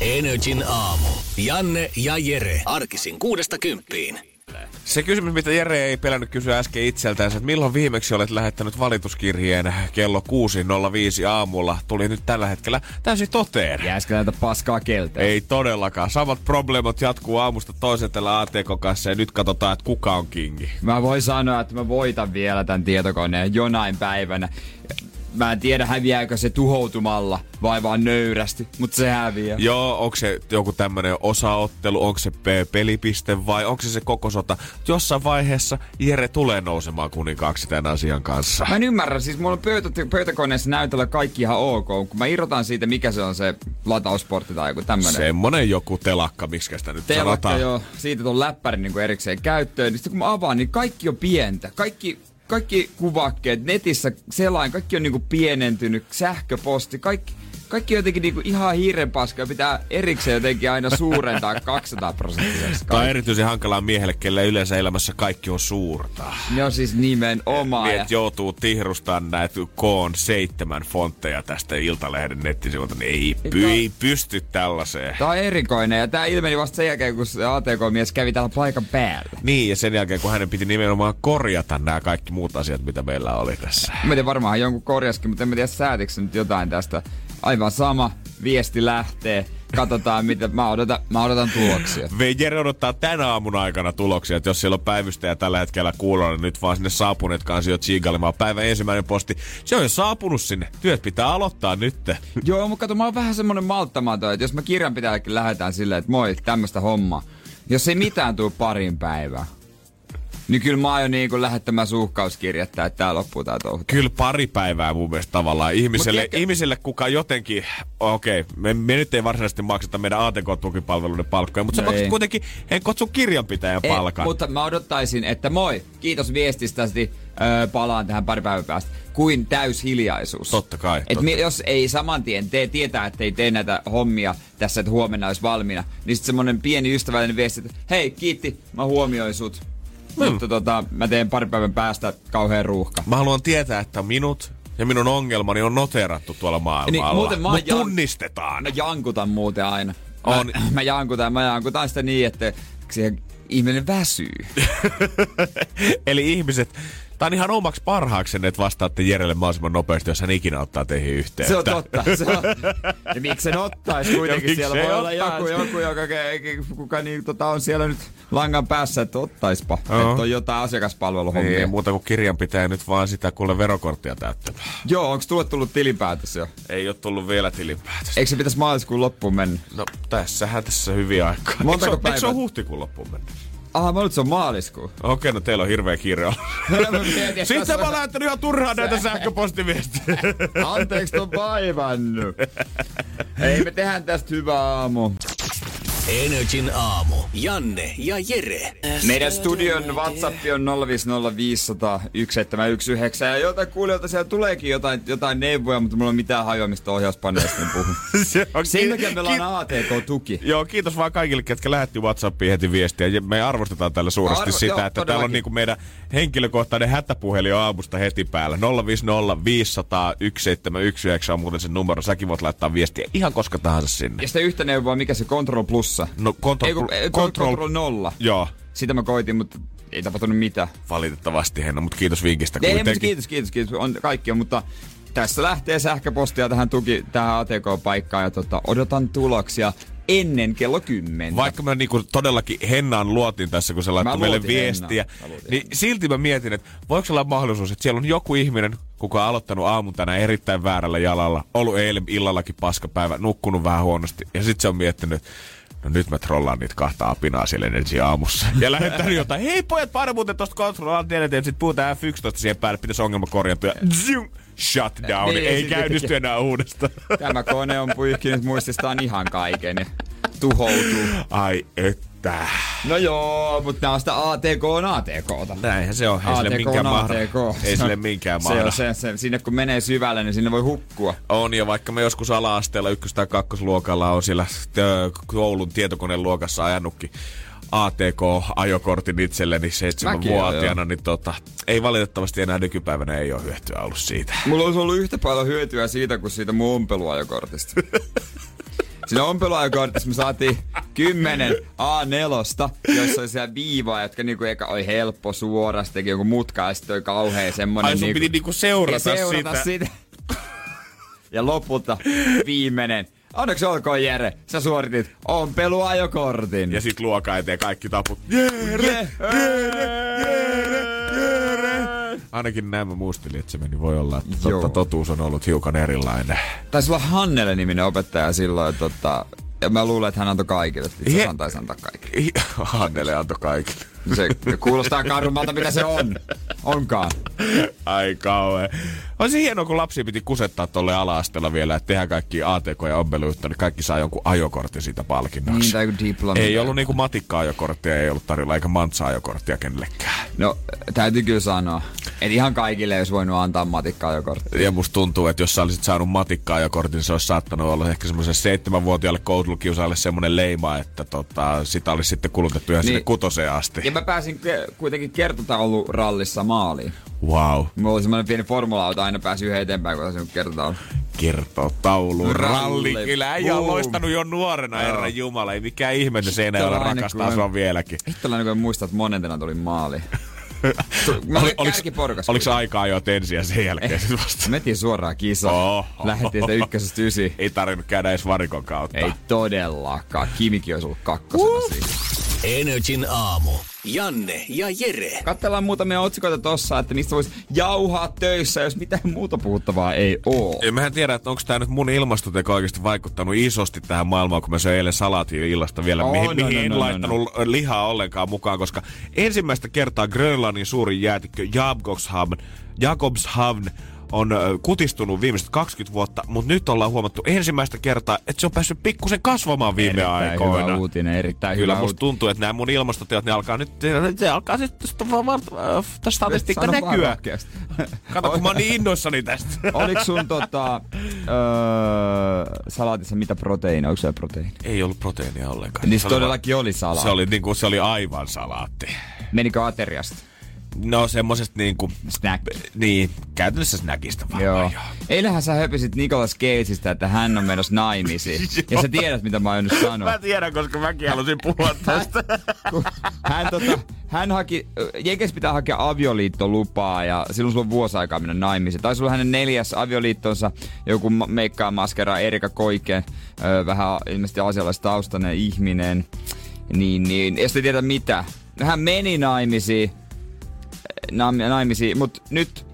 Energin aamu. Janne ja Jere. Arkisin 6–10. Se kysymys, mitä Jere ei pelännyt kysyä äsken itseltään, että milloin viimeksi olet lähettänyt valituskirjeen kello 6.05 aamulla, tuli nyt tällä hetkellä täysin toteen. Jääskö näitä paskaa keltä? Ei todellakaan. Samat probleemot jatkuu aamusta toisen tällä ATK kanssa, ja nyt katsotaan, että kuka on kingi. Mä voin sanoa, että mä voitan vielä tämän tietokoneen jonain päivänä. Mä en tiedä, häviääkö se tuhoutumalla vai vaan nöyrästi, mutta se häviää. Joo, onko se joku tämmönen osaottelu, onko se pelipiste vai onko se koko sota? Jossain vaiheessa Jere tulee nousemaan kuninkaaksi tämän asian kanssa. Mä en ymmärrä, siis mulla on pöytäkoneessa näytöllä kaikki ihan ok, kun mä irrotan siitä, mikä se on se latausportti tai joku tämmönen. Semmonen joku telakka, miksikä sitä nyt telakka, sanotaan. Joo, siitä tuon läppärin niin erikseen käyttöön, niin sitten kun mä avaan, niin kaikki on pientä, kaikki kuvakkeet, netissä selain, kaikki on niinku pienentynyt, sähköposti, kaikki on jotenkin niinku ihan hiiren paskaa, pitää erikseen jotenkin aina suurentaa 200%. Tämä on erityisen hankalaa miehelle, kelle yleensä elämässä kaikki on suurta. No siis nimenomaan. Niin, joutuu tihrustamaan näitä K7 fontteja tästä Iltalehden nettisivuilta, niin ei pysty tällaiseen. Tämä on erikoinen, ja tämä ilmeni vasta sen jälkeen, kun ATK-mies kävi täällä paikan päällä. Niin, ja sen jälkeen, kun hänen piti nimenomaan korjata nämä kaikki muut asiat, mitä meillä oli tässä. Mä tiedän, varmaan jonkun korjaskin, mutta en tiedä, säätikö nyt jotain tästä. Aivan sama. Viesti lähtee. Katsotaan, mitä. Mä odotan tuloksia. Jere odottaa tän aamun aikana tuloksia, että jos siellä on päivystäjä tällä hetkellä kuulolla, niin nyt vaan sinne saapuneet kansio tsiigailemaan. Päivän ensimmäinen posti. Se on jo saapunut sinne. Työt pitää aloittaa nyt. Joo, mutta kato, mä oon vähän semmonen malttamaton, että jos mä kirjanpitäjällekin lähetään silleen, että moi, tämmöstä hommaa. Jos ei mitään tuu parin päivää. Niin kyllä mä aion niin lähettämään suuhkauskirjettä, että tää loppuu tää touhuta. Kyllä pari päivää mun mielestä tavallaan. Ihmiselle kuka jotenkin, okei, me nyt ei varsinaisesti makseta meidän ATK-tukipalveluiden palkkoja, mutta no sä maksat kuitenkin sun kirjanpitäjän palkan. Mutta mä odottaisin, että moi, kiitos viestistäsi, palaan tähän pari päivän päästä, kuin täyshiljaisuus. Totta kai. Et jos ei saman tien tietää, että ei tee näitä hommia tässä, että huomenna olisi valmiina, niin sitten semmonen pieni ystävällinen viesti, että hei, kiitti, mä huomioin sut. Mutta mä teen pari päivän päästä kauhean ruuhka. Mä haluan tietää, että minut ja minun ongelmani on noteerattu tuolla maailmalla. Niin, mut tunnistetaan. Mä jankutan muuten aina. Mä jankutan sitä niin, että siihen ihminen väsyy. Eli ihmiset, tää on ihan omaksi parhaaksenne, että vastaatte Jerelle mahdollisimman nopeasti, jos hän ikinä ottaa teihin yhteyttä. Se on totta. Ja miksi sen ottaisi kuitenkin? Siellä voi olla joku kuka niin, on siellä nyt langan päässä, että ottaispa. Uh-huh. Että on jotain asiakaspalveluhommia. Ei muuta kuin kirjanpitäjä nyt vaan sitä kuule verokorttia täyttämään. Joo, onko tullut tilinpäätös jo? Ei oo tullut vielä tilinpäätös. Eikö se pitäisi maaliskuun loppuun mennä? No tässähän tässä hyviä aikaa. Eikö se on huhtikuun loppuun mennä? Aha, mä nyt se on maaliskuun. Okei, no teillä on hirveä kirja. Sitten mä oon lähettänyt ihan turhaan näitä sähköpostiviestejä. Anteeksi, on vaivannut. Ei, me tehdään tästä hyvää aamu. Energin aamu. Janne ja Jere. Meidän studion WhatsApp on 050501719. Ja joltain kuulijoilta siellä tuleekin jotain neuvoja, mutta mulla on mitään hajoa, mistä ohjauspaneelista en puhu. Sen takia meillä on ATK-tuki. Joo, kiitos vaan kaikille, ketkä lähetti WhatsAppiin heti viestiä. Ja me arvostetaan täällä suuresti sitä, joo, että täällä on niinku meidän henkilökohtainen hätäpuhelin aamusta heti päällä. 050501719 on muuten se numero. Säkin voit laittaa viestiä ihan koska tahansa sinne. Ja sitä yhtä neuvoa, mikä se Control Plussa. No, Control 0. Joo. Sitä mä koitin, mutta ei tapahtunut mitään. Valitettavasti, Henna, mutta kiitos vinkistä kuitenkin. Ei, kiitos. Kaikki on, mutta tässä lähtee sähköpostia tähän ATK-paikkaan ja odotan tuloksia ennen kello 10. Vaikka mä niinku todellakin Hennaan luotin tässä, kun se laittoi meille viestiä, niin silti mä mietin, että voiko olla mahdollisuus, että siellä on joku ihminen, kuka on aloittanut aamun tänään erittäin väärällä jalalla, ollut eilen illallakin paskapäivä, nukkunut vähän huonosti, ja sit se on miettinyt, No nyt mä trollaan niitä kahta apinaa siellä Energy aamussa. Ja lähettän jotain, hei pojat, paina muuten tosta kontrollaan tiedetään, sit puhutaan F11 siihen päälle, pitäis ongelma korjattua. Shutdown, niin, ei käynnisty enää uudestaan. Tämä kone on puihkinut muististaan ihan kaiken ja tuhoutuu. Ai että. No joo, mutta nää on sitä ATK on ATKta. Näinhän se on, ei sille minkään mahda. Ei sille minkään mahda. Sinne kun menee syvälle, niin sinne voi hukkua. On, ja vaikka me joskus ala-asteella ykkös- tai kakkosluokalla on siellä koulun tietokoneen luokassa ajanutkin ATK-ajokortin itselleni 7-vuotiaana, niin ei valitettavasti enää nykypäivänä ei ole hyötyä ollut siitä. Mulla olisi ollut yhtä paljon hyötyä siitä kuin siitä mun ompeluajokortista. Siinä ompeluajokortissa me saatiin 10 A4, jossa oli siellä viivaa, jotka niinku eka oli helppo suora, sitten teki joku mutka ja sitten oli kauhean semmonen. Ai sun piti niinku seurata sitä. Ja lopulta viimeinen. Onneksi olkoon, Jere. Sä suoritit ompeluajokortin. Ja sit luokaa eteen kaikki taput. Jere. Ainakin näin mä muistelin, että se meni. Voi olla, että totuus on ollut hiukan erilainen. Taisi olla Hannele-niminen opettaja silloin. Ja mä luulen, että hän antoi kaikille. Itse antaisi antaa kaikille. Hannele antoi kaikille. Se kuulostaa karmalta, mitä se on. Onkaan. Ai kauhean. On se hienoa, kun lapsia piti kusettaa tolle ala-asteella vielä, että tehdään kaikki ATK ja ompeluyhtä, niin kaikki saa jonkun ajokortin siitä palkinnoksi. Niin, tai diplomi. Ei ollut niinku matikka-ajokorttia, ei ollut tarjolla, eikä mantsa-ajokorttia kenellekään. No, täytyy kyllä sanoa, että ihan kaikille ei olisi voinut antaa matikka-ajokorttia. Ja musta tuntuu, että jos sä olisit saanut matikka-ajokortin, se olisi saattanut olla ehkä semmoisen 7-vuotiaalle koulukiusaajalle semmoinen leima, että sitä olisi sitten kulutettu ihan niin, sinne 6 asti. Ja mä pääsin kuitenkin kertotaulurallissa maaliin. Wow. Mulla oli semmoinen pieni formula-auto, aina pääsi yhden eteenpäin, kun olisin kertotauluralli. Kyllä äijä on loistanut jo nuorena, herra jumala. Ei mikään ihme, että se enää ole rakastaa sua vieläkin. Hittolainen, kun muistat, että monentena tuli maali. Mä olin kärkiporkas. Oliko aikaa jo ensin ja sen jälkeen sitten vasta? Metin suoraan kisaan. Lähdettiin sitä 1-9. Ei tarvinnut käydä edes varikon kautta. Ei todellakaan. Kimikin olisi ollut 200 siinä. Energin aamu. Janne ja Jere. Katsellaan muutamia otsikoita tossa, että niistä voisi jauhaa töissä, jos mitään muuta puhuttavaa ei oo. Ja mehän tiedä, että onko tää nyt mun ilmastoteko oikeasti vaikuttanut isosti tähän maailmaan, kun mä söin eilen salaattia illasta vielä, mihin en laittanut lihaa ollenkaan mukaan, koska ensimmäistä kertaa Grönlannin suurin jäätikkö Jakobshavn on kutistunut viimeiset 20 vuotta, mutta nyt ollaan huomattu ensimmäistä kertaa, että se on päässyt pikkusen kasvamaan viime aikoina. Erittäin hyvä uutinen, erittäin hyvä. Kyllä musta tuntuu, että nämä mun ilmastoteot, ne alkaa sitten tästä statistiikka näkyä. Kato, kun mä oon niin innoissani tästä. Oliko sun salaatissa mitä proteiinia? Onko se proteiini? Ei ollut proteiinia ollenkaan. Niin se todellakin oli salaatti. Se oli aivan salaatti. Menikö ateriasta? No semmosesta niinku... Snack. Niin, käytännössä snackista vaan. Joo. Eilähän sä höpisit Nicolas Cageista, että hän on menossa naimisiin. Ja sä tiedät, mitä mä oon nyt sanonut. Mä tiedän, koska mäkin halusin puhua tästä. Hän haki... Jenkeissä pitää hakea avioliittolupaa ja silloin sulla on vuosi aikaa mennä naimisiin. Tai sulla on hänen 4. avioliittonsa, joku meikkaa maskeraa Erika Koiken, vähän ilmeisesti asialaistaustainen ihminen. Niin, ja sitten tiedä mitä. Hän meni naimisiin, mutta nyt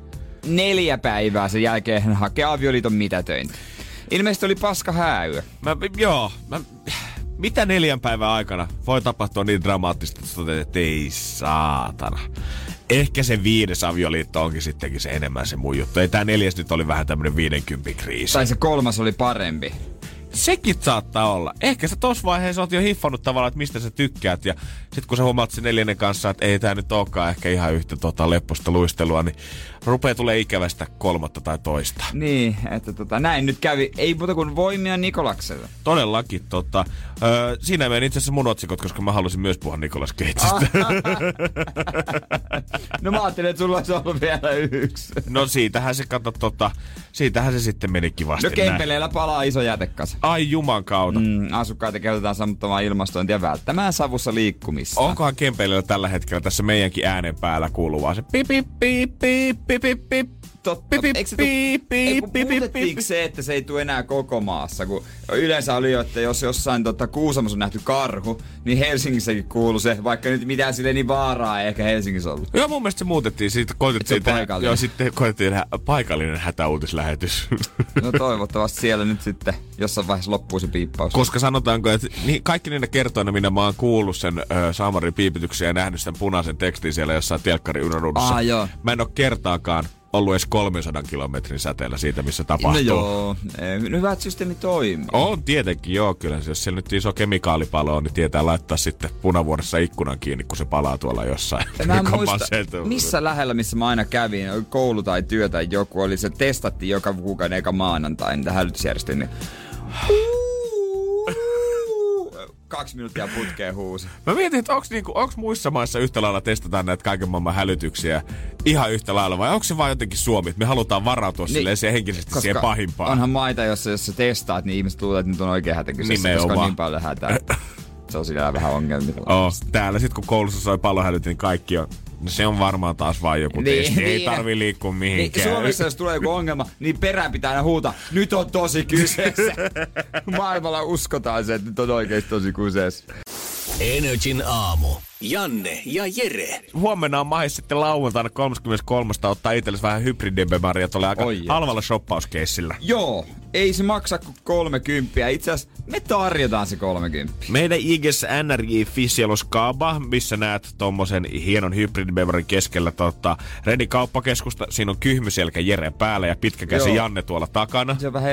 4 päivää sen jälkeen hän hakee avioliiton mitätöintä. Ilmeisesti oli paska hääyö. Mitä 4 päivän aikana voi tapahtua niin dramaattista, että ei saatana. Ehkä se 5. avioliitto onkin sittenkin se enemmän se muu juttu. Ei tää 4. nyt oli vähän tämmönen 50 kriisi. Tai se 3. oli parempi. Sekin saattaa olla. Ehkä sä tossa vaiheessa oot jo hiffannut tavallaan, että mistä sä tykkäät. Ja sit kun sä huomaat sen 4. kanssa, että ei tää nyt olekaan ehkä ihan yhtä lepposta luistelua, niin rupeaa tulee ikävästä 3. tai 2. Niin, että näin nyt kävi. Ei muuta kuin voimia Nikolakselle. Todellakin. Siinä meni itse asiassa mun otsikot, koska mä halusin myös puhua Nicolas Cageista. No mä ajattelin, että sulla olisi ollut vielä 1. No siitähän se sitten meni kivasti. No Kempeleellä palaa iso jätekas. Ai juman kautta. Asukkaita käytetään sammuttamaan ilmastointia välttämään savussa liikkumista. Onkohan Kempeleellä tällä hetkellä tässä meidänkin äänen päällä kuuluvaa se pip pip pip pip pip pip totta. Muutettiinko se, että se ei tule enää koko maassa? Kun yleensä oli jo, että jos jossain Kuusamossa on nähty karhu, niin Helsingissäkin kuului se, vaikka nyt mitään silleen niin vaaraa ei ehkä Helsingissä ollut. Joo, mun mielestä se muutettiin. Sitten koitettiin tehdä paikallinen hätäuutislähetys. No toivottavasti siellä nyt sitten jossain vaiheessa loppuu se piippaus. Koska sanotaanko, että kaikki niinä kertoina, minä mä oon kuullut sen Saamarin piipityksen ja nähnyt sen punaisen tekstin siellä jossain telkkariunaruudussa. Mä en oo kertaakaan ollut edes 300 kilometrin säteellä siitä, missä tapahtuu. No joo, hyvät systeemi toimii. On tietenkin, joo, kyllä. Jos siellä nyt iso kemikaalipalo on, niin tietää laittaa sitten Punavuoressa ikkunan kiinni, kun se palaa tuolla jossain. Mä muista, missä lähellä, missä mä aina kävin, koulu tai työ tai joku, oli se testattiin joka kuukauden eka maanantain niitä hälytysjärjestelmiä. 2 minuuttia putkeen huusi. Mä mietin, että onks muissa maissa yhtä lailla testataan näitä kaiken maailman hälytyksiä ihan yhtä lailla, vai onko se vaan jotenkin Suomi, että me halutaan varautua niin, silleen se henkisesti siihen pahimpaan? Onhan maita, jos sä testaat, niin ihmiset luulee, että nyt on oikein hätä kyseessä, koska on niin paljon hätää. Se on sinällään vähän ongelmia. Täällä sit kun koulussa soi palohälytin, niin kaikki on... No se on varmaan taas vaan joku testi. Niin, ei tarvii liikkua mihinkään. Niin, Suomessa jos tulee joku ongelma, niin perään pitää aina huuta. Nyt on tosi kyseessä. Maailmalla uskotaan se, että nyt on oikeesti tosi kyseessä. Energin aamu. Janne ja Jere. Huomenna on mahis sitten lauantaina 33. ottaa itsellesi vähän hybridebemaria tuolla aika halvalla shoppauskeissillä. Joo, ei se maksa kuin 30. Itse asiassa me tarjotaan se 30. Meidän IGS NRJ Fisielos Kaba, missä näet tommosen hienon hybridibemarin keskellä Redin kauppakeskusta. Siinä on kyhmyselkä Jere päällä ja pitkäkäsi Janne tuolla takana. Se on vähän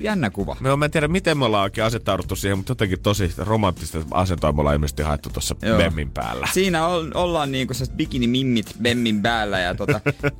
jännä kuva. Mä en tiedä miten me ollaan oikein asettauduttu siihen, mutta jotenkin tosi romanttista asentoa me ollaan ilmeisesti haettu tuossa bemmin päällä. Siinä ollaan niinku sellaiset bikini-mimmit bemmin päällä ja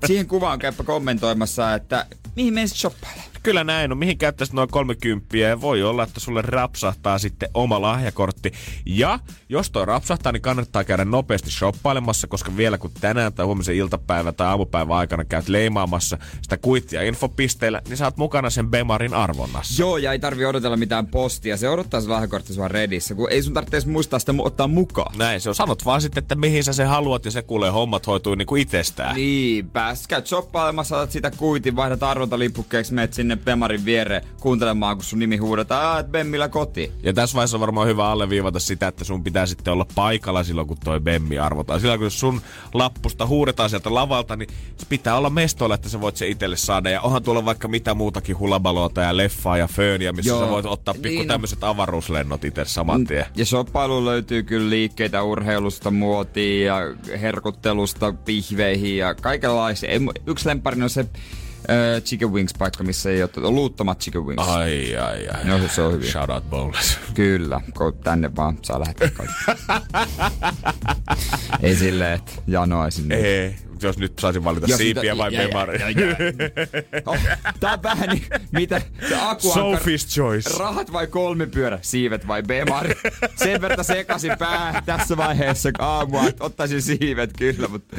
siihen kuvaan käypä kommentoimassa, että mihin menisit shoppaille? Kyllä näin on. Mihin käyttäisit noin 30 ja voi olla, että sulle rapsahtaa sitten oma lahjakortti. Ja jos toi rapsahtaa, niin kannattaa käydä nopeasti shoppailemassa, koska vielä kun tänään tai huomisen iltapäivän tai aamupäivän aikana käyt leimaamassa sitä kuittia infopisteillä, niin saat mukana sen bemarin arvonnassa. Joo, ja ei tarvi odotella mitään postia. Se odottaa se lahjakortti sua Redissä, kun ei sun tarvitse muistaa sitä ottaa mukaan. Näin se on. Sanot vaan sitten, että mihin sä sen haluat ja se kuulee hommat hoituu niinku itsestään. Niin, käyt shoppailemassa, otat sitä kuitin, vaihdat arvontalipukkeeksi, menet sinne bemarin viereen kuuntelemaan, kun sun nimi huudetaan, että bemmillä koti. Ja tässä vaiheessa on varmaan hyvä alleviivata sitä, että sun pitää sitten olla paikalla silloin, kun toi bemmi arvotaan. Silloin, kun jos sun lappusta huudetaan sieltä lavalta, niin se pitää olla mestoilla, että sä voit se itselle saada. Ja onhan tuolla vaikka mitä muutakin hulabaloota ja leffaa ja fööniä, missä sä voit ottaa pikku tämmöiset avaruuslennot itse saman tien. Ja shoppailuun löytyy kyllä liikkeitä urheilusta, muotiin ja herkuttelusta, pihveihin ja kaikenlaisia. Yksi lemppärin on se... chicken wings-paikka, missä ei ole luuttomat chicken wings. Ai. No se on hyviä. Shout out Bowles. Kyllä, kun tänne vaan saa lähettää kaikki. Ei silleen, että janoaisin. Ei, jos nyt saisin valita jos siipiä vai bemaria. Tää on vähän niin, mitä se Akuankar. Sophie's Choice. Rahat vai kolmipyörä, siivet vai bemari. Sen verran sekaisin päähän tässä vaiheessa aamua, että ottaisin siivet kyllä, mutta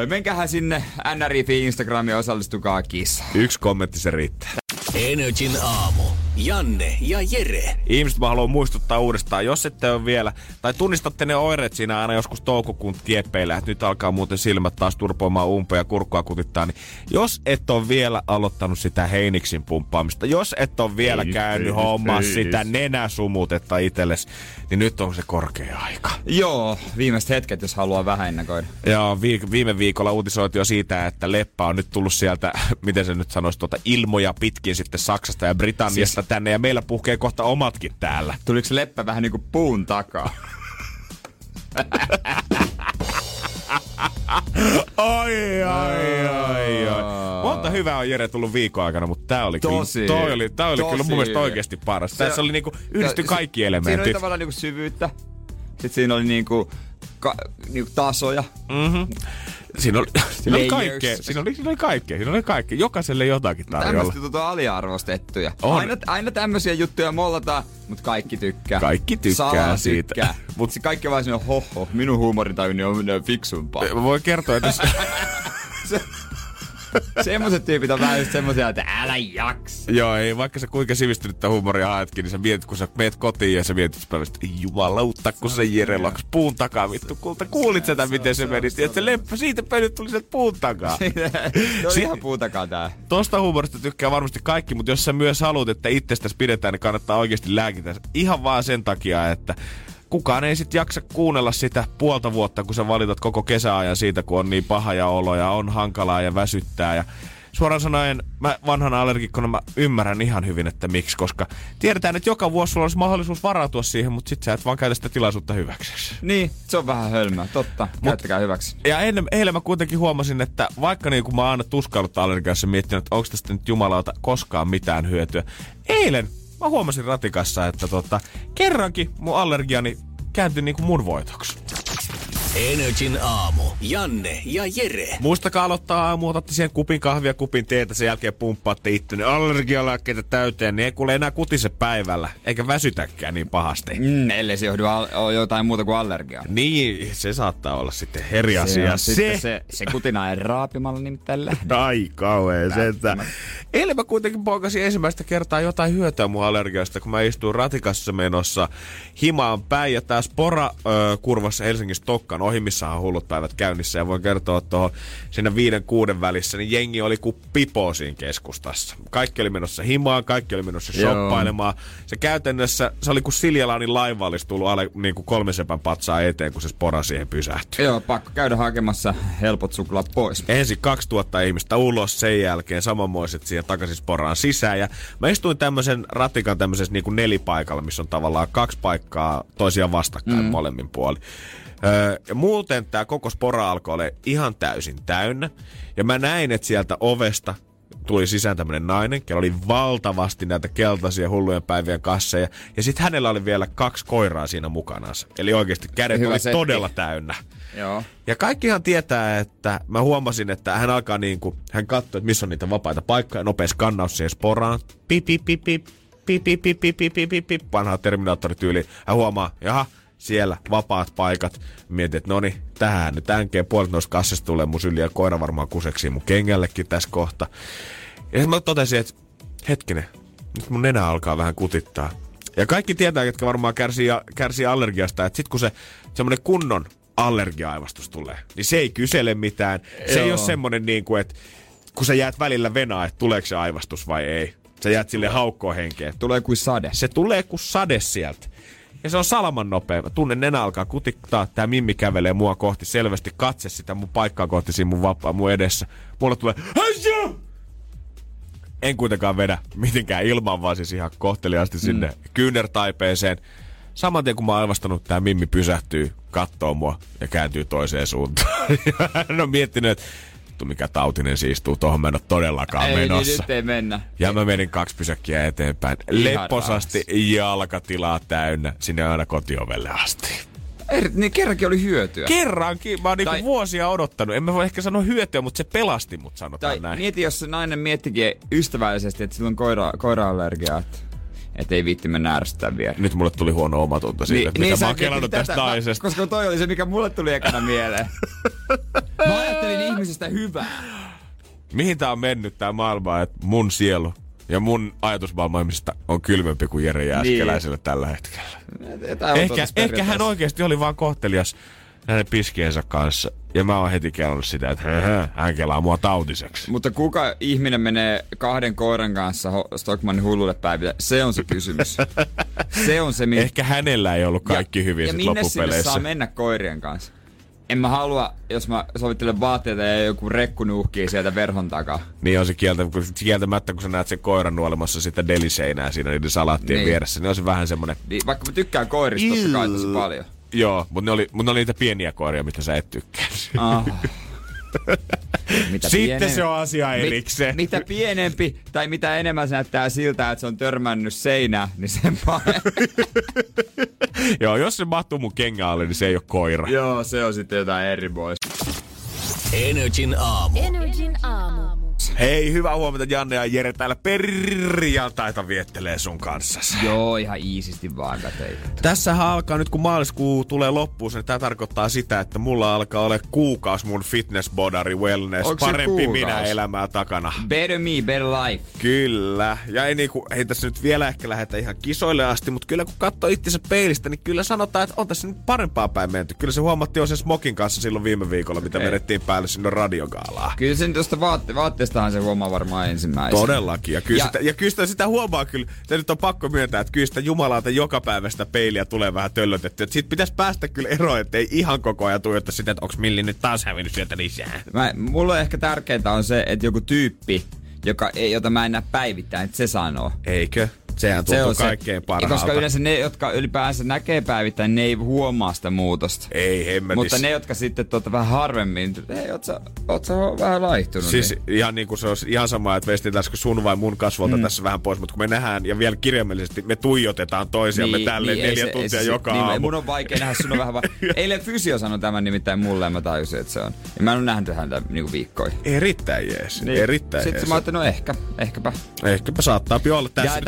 oi. Menkähän sinne NRIFin Instagramia osallistukaa kisaan. Yksi kommentti se riittää. Energin aamu. Janne ja Jere. Ihmiset mä haluan muistuttaa uudestaan, jos ette ole vielä, tai tunnistatte ne oireet siinä aina joskus toukokuun kieppeillä, että nyt alkaa muuten silmät taas turpoamaan umpea ja kurkkua kutittaa, niin jos et ole vielä aloittanut sitä heiniksin pumppaamista, jos et ole vielä käynyt hommaa sitä nenäsumutetta itsellesi, niin nyt on se korkea aika. Joo, viimeiset hetket, jos haluaa vähän ennakoida. Joo, viime viikolla uutisoitiin jo siitä, että leppä on nyt tullut sieltä, miten se nyt sanoisi, ilmoja pitkin sitten Saksasta ja Britanniasta. Siis... tänne ja meillä puhkee kohta omatkin täällä. Tuliko se leppä vähän niinku puun takaa? Oi. Monta hyvää on Jere tullut viikon aikana, mutta tää oli kyllä mun mielestä oikeesti paras. Tässä oli niinku yhdisty kaikki elementit. Siinä oli tavallaan niinku syvyyttä. Sitten siinä oli niinku tasoja. Mhm. Siinä oli kaikkea. Jokaiselle jotakin tarjolla. Tämmöistä aliarvostettuja. Aina tämmöisiä juttuja mollataan, mutta kaikki tykkää siitä. Mutta se kaikki vaan sinne minun huumoritaju on fiksumpaa. Voi kertoa, että... Semmoiset tyypit on vähän just semmoisia, että älä jaksa. Joo, ei vaikka sä kuinka sivistynyttä huumoria haetkin, niin sä mietit, kun sä meet kotiin ja sä mietit päivästä, ei jumalauta, kun se Jere laks puun takaa, vittu, kulta, kuulit sitä, miten se meni. Ja se leppä, siitä pölyt tuli sieltä puun takaa. No ihan puun takaa tää. Tosta huumorista tykkää varmasti kaikki, mutta jos sä myös haluat, että itsestäs pidetään, niin kannattaa oikeasti lääkitä. Ihan vaan sen takia, että kukaan ei sit jaksa kuunnella sitä puolta vuotta, kun sä valitat koko kesäajan siitä, kun on niin paha ja olo ja on hankalaa ja väsyttää. Ja suoraan sanoen, mä vanhana allergikkona mä ymmärrän ihan hyvin, että miksi, koska tiedetään, että joka vuosi sulla olisi mahdollisuus varautua siihen, mutta sit sä et vaan käytä sitä tilaisuutta hyväksesi. Niin, se on vähän hölmää, totta. Käyttäkää hyväksi. Ja eilen mä kuitenkin huomasin, että vaikka niin kun mä oon aina tuskaillut allergiassa miettinyt, että onko tästä nyt jumalauta koskaan mitään hyötyä. Eilen mä huomasin ratikassa, että kerrankin mun allergiani kääntyi niinku mun voitoksi. Energin aamu. Janne ja Jere. Muistakaa aloittaa aamua, otatte siihen kupin kahvia, kupin teetä, sen jälkeen pumppaatte ittynne allergialääkkeitä täyteen, niin ei kuule enää kutise päivällä, eikä väsytäkään niin pahasti. Ellei se johdu jotain muuta kuin allergiaa. Niin, se saattaa olla sitten eri asia. Se kutina ei raapimalla nimittäin lähde. Ai kauhean sentään. Eilen mä kuitenkin poikasin ensimmäistä kertaa jotain hyötyä mun allergiasta, kun mä istuin ratikassa menossa himaan päin ja taas Pora-kurvassa Helsingissä Tokkan ohi, missä on hullut päivät käynnissä, ja voin kertoa tuohon siinä 5-6 välissä, niin jengi oli kuin pipo siinä keskustassa. Kaikki oli menossa himaan, kaikki oli menossa shoppailemaan. Se käytännössä, se oli kuin Siljalanin laiva olisi tullut alle niin kuin 3 sepän patsaa eteen, kun se Pora siihen pysähtyi. Joo, pakko käydä hakemassa helpot suklaat pois. Ensin 2000 ihmistä ulos, sen jälkeen samanmoiset siihen takaisin Poraan sisään, ja mä istuin tämmöisen ratikan tämmöisessä niin kuin nelipaikalla, missä on tavallaan 2 paikkaa toisiaan vastakkain molemmin puolin. Ja muuten tää koko Spora alkoi olla ihan täysin täynnä. Ja mä näin, että sieltä ovesta tuli sisään tämmönen nainen, kello oli valtavasti näitä keltaisia hullujen päivien kasseja. Ja sit hänellä oli vielä 2 koiraa siinä mukanansa. Eli oikeesti kädet oli todella täynnä. Joo. Ja kaikkihan tietää, että mä huomasin, että hän alkaa niinku, hän katsoi, että missä on niitä vapaita paikkoja. Nopea skannaus siihen Sporaan. Pip, pip, pip, pip, pip, pip, pip, pip, pip, pip, pip. Vanha Terminaattorityyli. Hän huomaa, jaha. Siellä vapaat paikat. Mietin, että noni, tähän nyt änkee. Puolet noista kassista tulee mun syliin ja koira varmaan kuseksii mun kengällekin tässä kohta. Ja sitten mä totesin, että hetkinen, nyt mun nenä alkaa vähän kutittaa. Ja kaikki tietää, ketkä varmaan kärsii allergiasta, että sit kun se semmonen kunnon allergia-aivastus tulee, niin se ei kysele mitään. Se ei ole semmonen niin kuin, että kun sä jäät välillä venaa, että tuleeko se aivastus vai ei. Sä jäät sille haukkoon henkeen. Tulee kuin sade. Se tulee kuin sade sieltä. Ja se on salaman nopea. Tunnen nenä alkaa kutiktaa. Tää Mimmi kävelee mua kohti. Selvästi katse sitä mun paikkaa kohti siinä mun vapaa mun edessä. Mulla tulee... En kuitenkaan vedä mitenkään ilman, vaan siis ihan kohteliaasti sinne kyynärtaipeeseen. Saman tien kun mä oon aivastanut, tää Mimmi pysähtyy, kattoo mua ja kääntyy toiseen suuntaan. Hän on miettinyt, että mikä tautinen siistuu, tohon mä en oo todellakaan menossa. Ei, nyt ei mennä. Ja mä menin 2 pysäkkiä eteenpäin. Lepposasti jalkatilaa täynnä sinne aina kotiovelle asti. Niin kerrankin oli hyötyä. Kerrankin. Mä oon niinku vuosia odottanut. En mä voi ehkä sanoa hyötyä, mutta se pelasti mut, sanotaan näin. Mieti, jos se nainen miettikin ystävällisesti, että sillä on koira-allergiaa. Että ei viitti mennä ärsyttää vielä. Nyt mulle tuli huono omatunto siitä, että mitä mä oon kelannut tästä naisesta. Koska toi oli se, mikä mulle tuli ekana mieleen. Mä ajattelin ihmisestä hyvää. Mihin tää on mennyt tää maailma, että mun sielu ja mun ajatusmaailma ihmisestä on kylmempi kuin Jere Jääskeläisellä tällä hetkellä. Ehkä hän oikeesti oli vaan kohtelias näiden piskiensä kanssa. Ja mä oon heti kelannut sitä, että hän kelaa mua tautiseksi. Mutta kuka ihminen menee 2 koiran kanssa Stockmannin hullulle päiville? Se on se kysymys. Se on se, ehkä hänellä ei ollut kaikki hyvin sit loppupeleissä. Ja minne sinne saa mennä koirien kanssa? En mä halua, jos mä sovittelen vaatteita ja joku rekku nuuhkii sieltä verhon takaa. Niin on se kieltämättä, kun sä näet sen koiran nuolemassa sitä deliseinää siinä niiden salaattien vieressä. Niin on se vähän semmonen... Vaikka mä tykkään koirista, totta kai tosi paljon. Joo, mutta ne oli niitä pieniä koiria, mitä sä et tykkää. Sitten se on asia erikseen. Mitä pienempi tai mitä enemmän se näyttää siltä, että se on törmännyt seinään, niin sen parempi. Joo, jos se mahtuu mun kengälle, niin se ei ole koira. Joo, se on sitten jotain eri pois. Energin aamu. Hei, hyvää huomenta Janne ja Jere täällä perjantaita viettelee sun kanssasi. Joo, ihan iisisti vaan käteen. Tässähän alkaa nyt kun maaliskuu tulee loppuun, niin tää tarkoittaa sitä, että mulla alkaa olla kuukausi mun fitnessbodari wellness. Onks parempi minä elämää takana. Better me, better life. Kyllä. Ja ei, niinku, ei tässä nyt vielä ehkä lähetä ihan kisoille asti, mutta kyllä kun katsoo itsensä peilistä, niin kyllä sanotaan, että on tässä nyt parempaa päin menty. Kyllä se huomattiin on sen smokin kanssa silloin viime viikolla, mitä vedettiin päälle sinne radiogaalaan. Kyllä sen tuosta vaatteestahan se huomaa varmaan ensimmäisenä. Todellakin. Ja kyllä, ja kyllä sitä huomaa kyllä. Se nyt on pakko myöntää, että kyllä sitä jumalalta joka päivä sitä peiliä tulee vähän töllötetty. Että siitä pitäisi päästä kyllä eroon, ettei ihan koko ajan tuijottaa sitä, että onks Milli nyt taas hävinnyt sieltä lisää. Mulle ehkä tärkeintä on se, että joku tyyppi, jota mä en näe päivittäin, että se sanoo. Eikö? Sehän tuntuu se kaikkein parhaalta. Koska yleensä ne, jotka ylipäänsä näkee päivittäin, ne ei huomaa sitä muutosta. Ei, hemmetis. Mutta ne, jotka sitten vähän harvemmin, hei, oot sä vähän laihtunut? Siis niin. Ihan niin kuin se olisi ihan sama, että veistetäänkö sun vai mun kasvolta tässä vähän pois, mutta kun me nähdään ja vielä kirjaimellisesti me tuijotetaan toisiamme niin, tälleen niin, 4 tuntia joka aamu. Niin, mun on vaikea nähdä sun vähän. Eilen fysio sanoi tämän nimittäin mulle ja mä tajusin, että se on. Ja mä en ole nähnyt häntä niinku viikkoja. Erittäin jees, niin. Erittäin sitten jees. Sitten mä ajattelin, no ehkäpä. Ehkäpä saattaa olla tässä.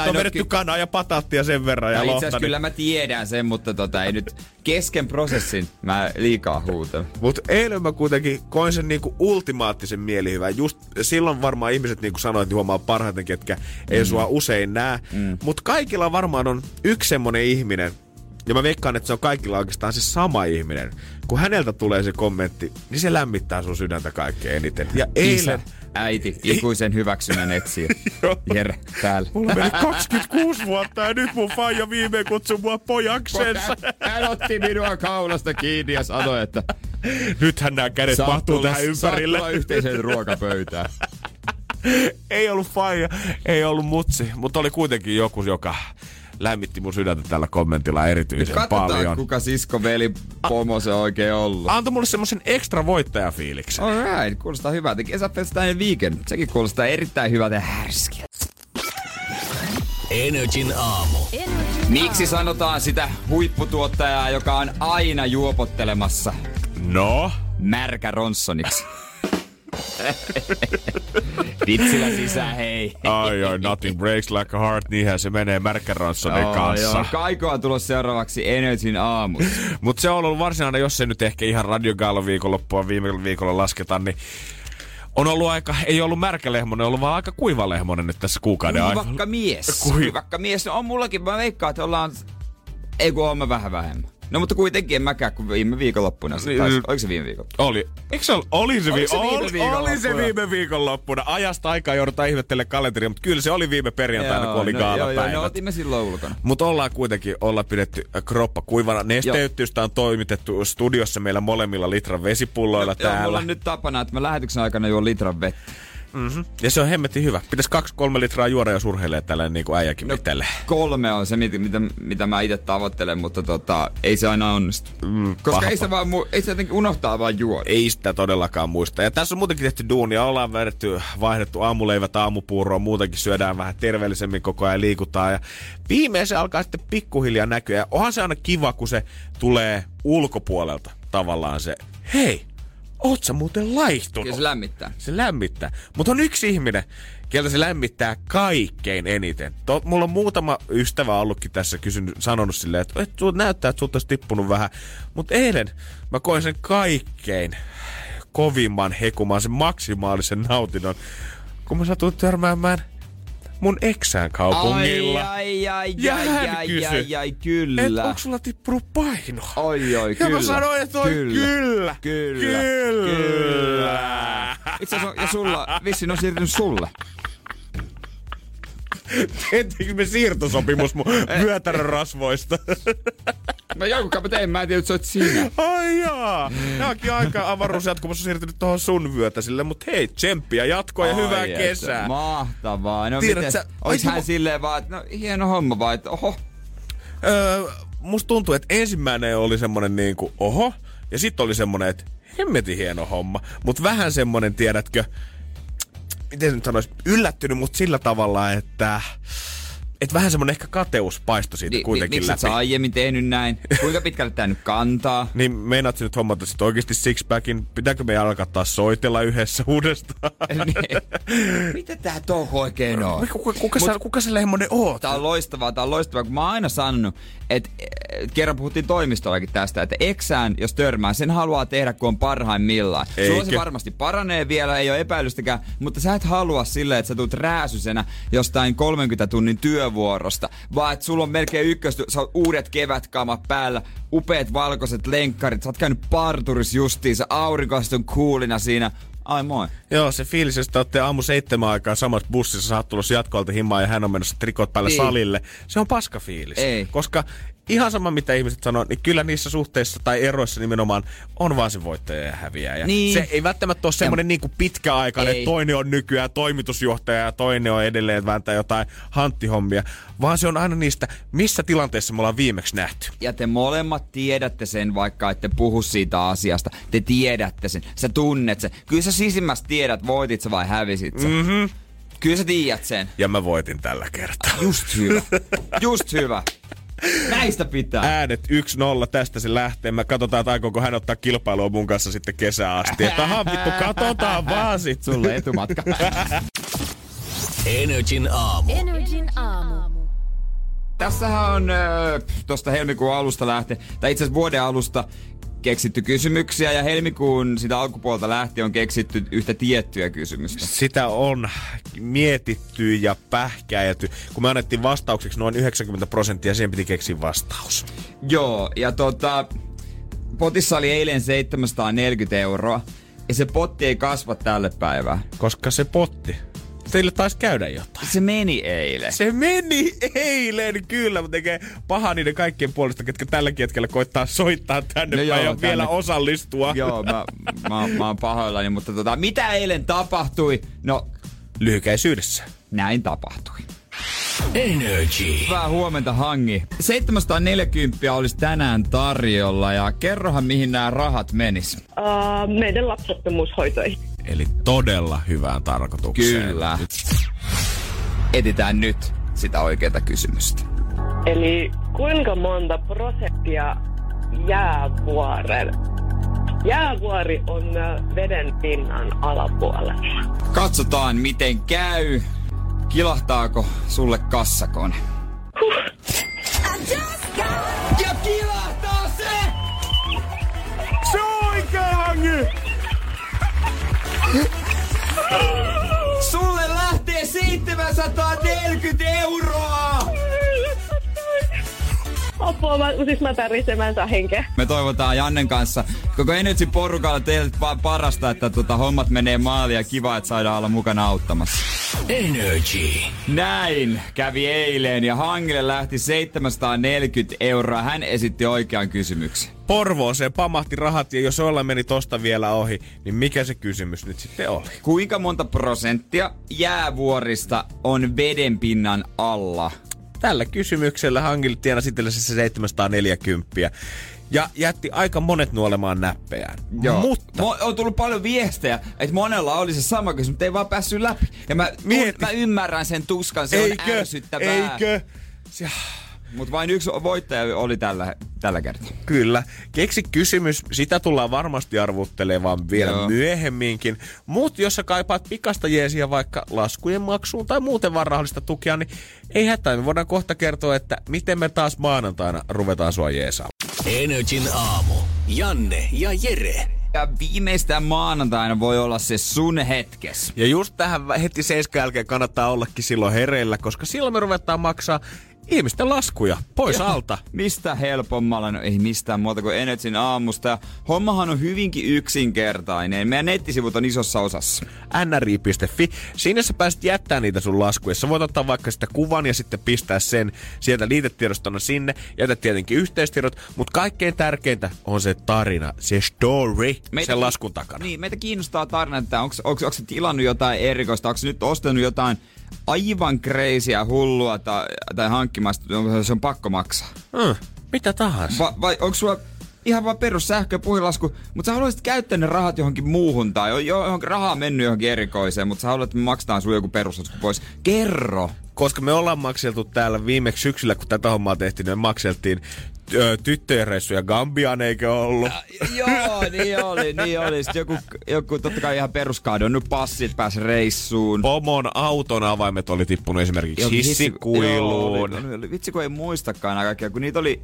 Kanaa ja pataattia sen verran ja lohta. Itseasiassa kyllä mä tiedän sen, mutta ei nyt kesken prosessin mä liikaa huutan. Mut eilen mä kuitenkin koin sen niinku ultimaattisen mielihyvän. Just silloin varmaan ihmiset niinku sanoit huomaa parhaiten, ketkä ei sua usein näe. Mut kaikilla varmaan on yksi semmonen ihminen. Ja mä veikkaan, että se on kaikilla oikeastaan se sama ihminen. Kun häneltä tulee se kommentti, niin se lämmittää sun sydäntä kaikkein eniten. Ja eilen... Äiti, ikuisen hyväksynnän etsiä. Jere, täällä. Mulla meni 26 vuotta ja nyt mun faija viimein kutsui mua pojaksensa. Hän otti minua kaulasta kiinni ja sanoi, että... Nythän nämä kädet mahtuu tähän ympärille. Saat tulla yhteiseen ruokapöytään. Ei ollut faija, ei ollut mutsi, mutta oli kuitenkin joku, joka... Lämmitti mun sydäntä tällä kommentilla erityisen paljon. Katsotaan, kuka sisko, veli, pomo se oikein ollut. Antoi mulle semmosen ekstra voittajafiiliksen. All right, kuulostaa hyvältä. Kesäfestainen viikend. Sekin kuulostaa erittäin hyvältä ja härskiä. Energin aamu. Miksi sanotaan sitä huipputuottajaa, joka on aina juopottelemassa? No? Märkä Ronssoniksi. Vitsillä sisään, hei. Ai, nothing breaks like a heart, niinhän se menee Märkä Ronssonin kanssa. Joo. Kaikoa on tulossa seuraavaksi Energin aamus. Mut se on ollut varsinainen, jos se nyt ehkä ihan radiogaala viikonloppua viime viikolla lasketaan, niin on ollut aika, ei ollut märkä lehmonen, on ollut vaan aika kuiva lehmonen nyt tässä kuukauden aikana. Kuivakka mies, no on mullakin, mä veikkaan, että oon mä vähän vähemmän. No mutta kuitenkin en mäkään, kun viime viikonloppuna. Oliko se viime viikonloppuna? Oli. Eikö se oli se viime viikonloppuna. Ajasta aikaa joudutaan ihmettelemaan kalenteria, mutta kyllä se oli viime perjantaina, kun oli gaalapäivät. Joo, otimme silloin ulkona. Mutta ollaan kuitenkin pidetty kroppa kuivana. Nesteytystä on toimitettu studiossa meillä molemmilla litran vesipulloilla täällä. Joo, mulla on nyt tapana, että mä lähetyksen aikana juon litran vettä. Mm-hmm. Ja se on hemmetin hyvä. Pitäis 2-3 litraa juoda, jos urheilee tällainen niin kuin äijäkin mitelle. 3 on se, mitä mä itse tavoittelen, mutta ei se aina onnistu. Koska ei se jotenkin unohtaa vaan juoda. Ei sitä todellakaan muista. Ja tässä on muutenkin tehty duunia. Ollaan vaihdettu aamuleivät aamupuuroon. Muutenkin syödään vähän terveellisemmin koko ajan, liikutaan. Ja viimein se alkaa sitten pikkuhiljaa näkyä. Ja onhan se aina kiva, kun se tulee ulkopuolelta tavallaan se, hei! Oot sä muuten laihtunut? Kyllä se lämmittää. Mutta on yksi ihminen, keltä se lämmittää kaikkein eniten. Mulla on muutama ystävä ollutkin tässä sanonut silleen, että näyttää, että sulta olisi tippunut vähän. Mutta eilen mä koin sen kaikkein kovimman hekumaan, sen maksimaalisen nautinnon, kun mä satun törmäämään mun eksään kaupungilla. Ja hän kysyi, kyllä. Et onko sulla tippunut paino? Mä sanoin, että kyllä. Itse asiassa, ja sulla, vissiin on siirtynyt sulle. Tehtiinkö me siirtosopimus mun vyötärön rasvoista? No jokukaan mä tein, mä en tiedä, että sä oot siinä. Ai jaa. Nääkin aika avaruusjatkumassa on siirtynyt tohon sun vyötäsille, mut hei, tsemppiä jatkoa ja hyvää kesää. Mahtavaa. No tiedät, miten, ois hän silleen vaan, että no hieno homma vaan, että oho. Musta tuntuu, että ensimmäinen oli semmonen niinku oho, ja sit oli semmonen, että hemmetin hieno homma. Mut vähän semmonen, tiedätkö, miten se nyt sanois, yllättynyt mut sillä tavalla, että... et vähän semmonen ehkä kateus paisto siitä kuitenkin läpi. Miksi sä aiemmin tehnyt näin? Kuinka pitkälle tää nyt kantaa? Niin meinaat sä nyt hommata sit oikeesti sixpackin? Pitääkö meidän alkaa taas soitella yhdessä uudestaan? Mitä tää touko oikein on? Kuka sä lehmonen oot? Tää on loistavaa. Kun mä oon aina sanonut, että kerran puhuttiin toimistollakin tästä, että eksään, jos törmää, sen haluaa tehdä, kun on parhaimmillaan. Eikö? Sulla se varmasti paranee vielä, ei ole epäilystäkään, mutta sä et halua silleen, että sä tulet rääsysenä jostain 30 tunnin työvuorosta, vaan että sulla on melkein sä oot uudet kevätkamat päällä, upeat valkoiset lenkkarit, sä oot käynyt parturissa justiinsa, aurinkoiset on coolina siinä. Ai moi. Joo, se fiilis, jos te olette aamu 7 aikaa samassa bussissa, sä oot tulossa jatkoalta himmaa ja hän on menossa trikot päälle salille. Se on paska fiilis, koska ihan sama mitä ihmiset sanoo, niin kyllä niissä suhteissa tai eroissa nimenomaan on vaan se voittaja ja häviäjä. Niin. Se ei välttämättä ole semmoinen niin pitkäaikainen, että toinen on nykyään toimitusjohtaja ja toinen on edelleen vääntää jotain hanttihommia, vaan se on aina niistä, missä tilanteessa me ollaan viimeksi nähty. Ja te molemmat tiedätte sen, vaikka ette puhu siitä asiasta. Te tiedätte sen, sä tunnet sen. Kyllä sä sisimmässä tiedät, voitit sä vai hävisit sä. Mm-hmm. Kyllä sä tiedät sen. Ja mä voitin tällä kertaa. Just hyvä. Näistä pitää. Äänet 1-0, tästä se lähtee. Mä katsotaan, että aikooko hän ottaa kilpailua mun kanssa sitten kesään asti. Tahan vittu, katsotaan vaan sit. Sulle etumatka. Energin aamu. Tässähän on tosta helmikuun alusta lähtee, tai itse asiassa vuoden alusta keksitty kysymyksiä, ja helmikuun sitä alkupuolta lähtien on keksitty yhtä tiettyä kysymystä. Sitä on mietitty ja pähkäilty. Kun me annettiin vastaukseksi noin 90%, siihen piti keksiä vastaus. Joo, ja potissa oli eilen 740 €, ja se potti ei kasva tälle päivään. Koska se potti. Teille taisi käydä jotain. Se meni eilen, kyllä. Mä tekee pahaa niiden kaikkien puolesta, ketkä tälläkin hetkellä koittaa soittaa tänne päin ja vielä osallistua. Joo, mä oon pahoillani, mutta mitä eilen tapahtui? No, lyhykäisyydessä. Näin tapahtui. Energy. Hyvää huomenta, Hangi. 740 olisi tänään tarjolla, ja kerrohan mihin nämä rahat menis. Meidän lapsettomuushoitoihin. Eli todella hyvään tarkoitukseen. Kyllä. Etitään nyt sitä oikeaa kysymystä. Eli kuinka monta prosenttia jäävuori on veden pinnan alapuolella? Katsotaan miten käy. Kilahtaako sulle kassakone? Ja kilahtaa se! Se on oikein, Hangi! Sulle lähtee 740 €! Apua, mä tärisemään saa henkeä. Me toivotaan Jannen kanssa koko Energyn porukalla teille vaan parasta, että hommat menee maaliin, ja kiva, että saadaan olla mukana auttamassa. Energy. Näin kävi eilen, ja Hangille lähti 740 €. Hän esitti oikean kysymyksen. Porvooseen pamahti rahat, ja jos olla meni tosta vielä ohi, niin mikä se kysymys nyt sitten oli? Kuinka monta prosenttia jäävuorista on vedenpinnan alla? Tällä kysymyksellä Hangille tienasi itsellensä 740 €. Ja jätti aika monet nuolemaan näppejään. Joo. Mutta on tullut paljon viestejä, että monella oli se sama kysymys, mutta ei vaan päässyt läpi. Ja mä ymmärrän sen tuskan, se on ärsyttävää. Eikö? Mutta vain yksi voittaja oli tällä kertaa. Kyllä. Keksi kysymys. Sitä tullaan varmasti arvuttelemaan vielä myöhemminkin. Mutta jos sä kaipaat pikasta jeesiä vaikka laskujen maksuun tai muuten vaan rahallista tukea, niin ei hätää. Me voidaan kohta kertoa, että miten me taas maanantaina ruvetaan sua jeesaamaan. Energin aamu. Janne ja Jere. Ja viimeistään maanantaina voi olla se sun hetkes. Ja just tähän heti 7 jälkeen kannattaa ollakin silloin hereillä, koska silloin me ruvetaan maksaa ihmisten laskuja pois alta. Mistä helpommalla? No ei mistään muuta kuin Energyn aamusta. Ja hommahan on hyvinkin yksinkertainen. Meidän nettisivut on isossa osassa. nri.fi. Siinä sä pääset jättämään niitä sun laskuja. Sä voit ottaa vaikka sitä kuvan ja sitten pistää sen sieltä liitetiedostona sinne. Jätä tietenkin yhteistiedot. Mutta kaikkein tärkeintä on se tarina, se story sen laskun takana. Niin, meitä kiinnostaa tarina, että onko se tilannut jotain erikoista? Onko se nyt ostanut jotain aivan kreisiä, hullua tai hankkimasta, se on pakko maksaa. Mitä tahansa. Vai onko sulla ihan vaan perus sähkö- ja puhelasku, mutta sä haluaisit käyttää ne rahat johonkin muuhun tai johonkin rahaa mennyt johonkin erikoiseen, mutta sä haluat, että me maksetaan sun joku peruslasku pois. Kerro. koska me ollaan makseltu täällä viimeksi syksyllä, kun tätä hommaa tehtiin, niin me makseltiin tyttöjen reissuja Gambiaan, eikö ollut? Joo, niin oli. Sitten joku totta kai ihan peruskaadonnut passit pääsi reissuun. Pomon auton avaimet oli tippunut esimerkiksi hissikuiluun. Vitsi, kun ei muistakaan kaikkea, kun niitä oli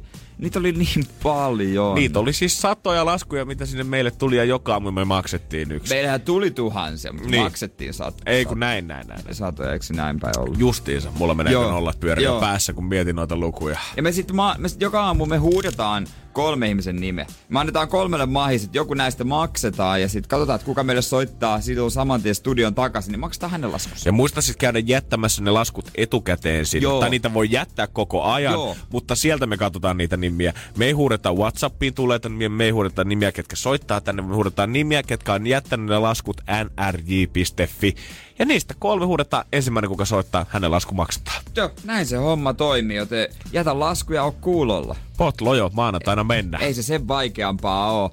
niin paljon. Niitä oli siis satoja laskuja, mitä sinne meille tuli, ja joka aamu me maksettiin yksi. Meillähän tuli tuhansia, mutta niin. Maksettiin satoja. Ei kun näin. Satoja, eikö näin päin ollut? Justiinsa, mulla menee nollat pyöriä päässä, kun mietin noita lukuja. Ja me sitten joka aamu me huudetaan kolme ihmisen nime. Me annetaan kolmelle mahiset, joku näistä maksetaan ja sitten katsotaan, että kuka meille soittaa siitä saman tien studion takaisin, niin maksetaan hänen laskussa. Ja muista sitten käydä jättämässä ne laskut etukäteen sinne. Joo. Tai niitä voi jättää koko ajan, mutta sieltä me katsotaan niitä nimiä. Me ei huudeta WhatsAppiin tuleita nimiä, me ei huudeta nimiä, ketkä soittaa tänne, me huudetaan nimiä, ketkä on jättänyt ne laskut nrj.fi. Ja niistä kolme huudetaan ensimmäinen, kuka soittaa, hänen lasku maksetaan. Joo, näin se homma toimii, joten jätä laskuja, on kuulolla. Potlo jo, maanantaina mennään. Ei se sen vaikeampaa oo.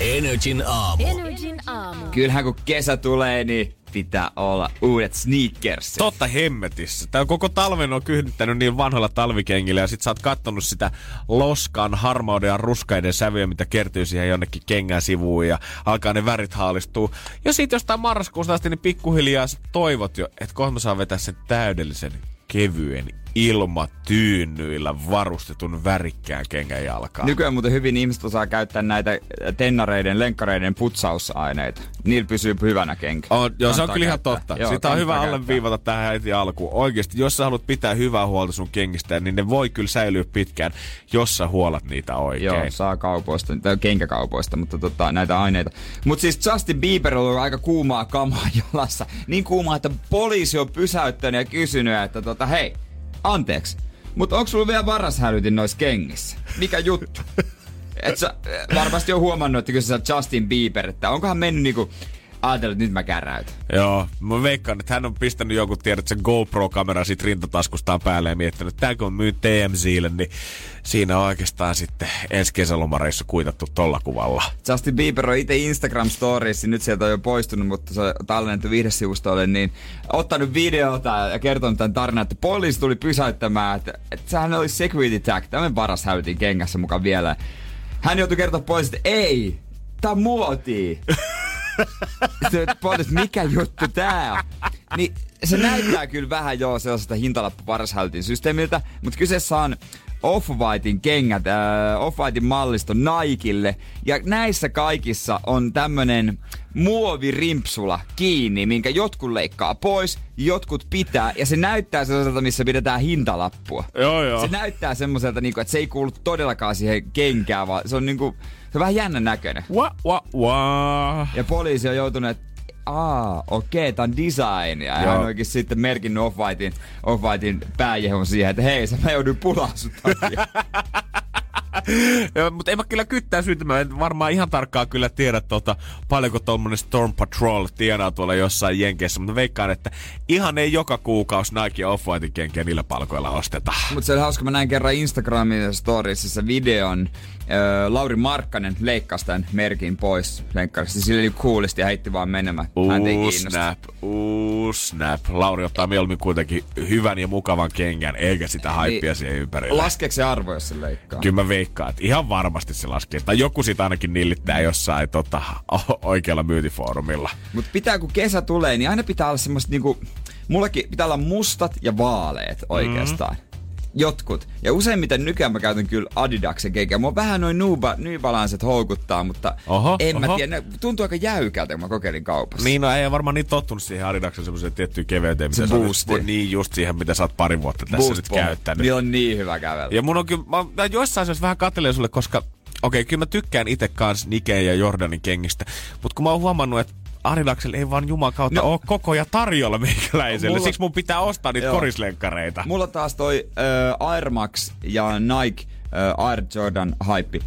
Energin aamu. Kyllähän kun kesä tulee, niin pitää olla uudet sneakers. Totta hemmetissä. Tää koko talven on kyhnyttänyt niin vanhoilla talvikengillä ja sit sä oot kattonut sitä loskan, harmauden ja ruskaiden sävyä, mitä kertyy siihen jonnekin kengän sivuun ja alkaa ne värit haalistua. Ja sit jostain marraskuusta asti niin pikkuhiljaa sä toivot jo, että kohta mä saan vetää sen täydellisen kevyen ilmatyynyillä varustetun värikkään kengän jalkaan. Nykyään muuten hyvin ihmiset osaa käyttää näitä tennareiden, lenkkareiden putsausaineita. Niillä pysyy hyvänä kenkä. Joo, se on kyllä ihan totta. Joo, sitä on hyvä alleviivata tähän heti alkuun. Oikeesti, jos sä haluat pitää hyvää huolta sun kengistä, niin ne voi kyllä säilyä pitkään, jos sä huolat niitä oikein. Joo, saa kaupoista, tai kenkäkaupoista, mutta näitä aineita. Mutta siis Justin Bieber on aika kuumaa kamaa jalassa. Niin kuumaa, että poliisi on pysäyttänyt ja kysynyt, että hei, anteeksi, mutta onko sulla vielä varashälytin noissa kengissä? Mikä juttu? Et sä varmasti on huomannut, että kyllä sä oot Justin Bieber, että onkohan mennyt niinku... Ajatellut, että nyt mä käräytän. Joo, mä veikkaan, että hän on pistänyt jonkun sen GoPro-kameran siitä rintataskustaan päälle ja miettinyt, että tääkö on myy TMZlle, niin siinä on oikeastaan sitten ensi kesälomareissu kuitattu tolla kuvalla. Justin Bieber on itse Instagram-storiissa, nyt sieltä on jo poistunut, mutta se on tallennettu viihdesivustolle, niin ottanut videota ja kertonut tämän tarinan, että poliisi tuli pysäyttämään, että sehän oli security tag, tämmöinen paras hälytin kengässä mukaan vielä. Hän joutui kertoa pois, että ei, tää on muotia. Poliisi, mikä juttu tää on? Niin se näyttää kyllä vähän sellaista hintalappuvarshälytin systeemiltä, mutta kyseessä on Off-Whitein kengät, Off-Whitein mallisto Nikelle. Ja näissä kaikissa on tämmönen muovirimpsula kiinni, minkä jotkut leikkaa pois, jotkut pitää. Ja se näyttää sellaiselta, missä pidetään hintalappua. Joo. Se näyttää semmoiselta, että se ei kuulu todellakaan siihen kenkään, vaan se on niinku... Se on vähän jännän näköinen. Ja poliisi on joutunut, että tää on designia. Ja hän onkin sitten merkinnyt Off-Whitein pääjehon siihen, että hei, mä joudun pulaa sut takia. Mutta en mä kyllä kyttää syytä. Mä en varmaan ihan tarkkaan kyllä tiedä, paljonko tommonen Storm Patrol tienaa tuolla jossain Jenkeissä. Mutta veikkaan, että ihan ei joka kuukausi Nike Off-Whitein kenkiä niillä palkoilla ostetaan. Mutta se oli hauska, mä näin kerran Instagramin storiesissa videon. Lauri Markkanen leikkasi tämän merkin pois lenkkarista. Sillä oli kuulisti ja heitti vaan menemään. Snap. Lauri ottaa mieluummin kuitenkin hyvän ja mukavan kengän, eikä sitä haippia siihen ympärille. Laskeeko se arvo, jos se leikkaa? Kyllä mä veikkaan, että ihan varmasti se laskee. Tai joku sitä ainakin nillittää jossain oikealla myyntifoorumilla. Mutta pitää, kun kesä tulee, niin aina pitää olla semmoista niinku... Mullakin pitää olla mustat ja vaaleet oikeastaan. Jotkut. Ja useimmiten nykyään mä käytän kyllä Adidaksen kenkiä. Mua vähän noin New Balancet houkuttaa, mutta en mä tiedä. Tuntuu aika jäykältä, kun mä kokeilin kaupassa. Niin, ei varmaan niin tottunut siihen Adidaksen semmoiseen tiettyyn keveyteen. Se boosti. Niin just siihen, mitä sä oot pari vuotta tässä boost nyt käyttänyt. Niin on niin hyvä kävellä. Ja mun on kyllä, mä joissain asioissa vähän katselen sulle, koska kyllä mä tykkään itse kans Nike ja Jordanin kengistä. Mut kun mä oon huomannut, että Adidaksella ei vaan juman kautta ole kokoja tarjolla meikäläiselle. Siksi mun pitää ostaa niitä korislenkkareita. Mulla taas toi Air Max ja Nike Air Jordan hype.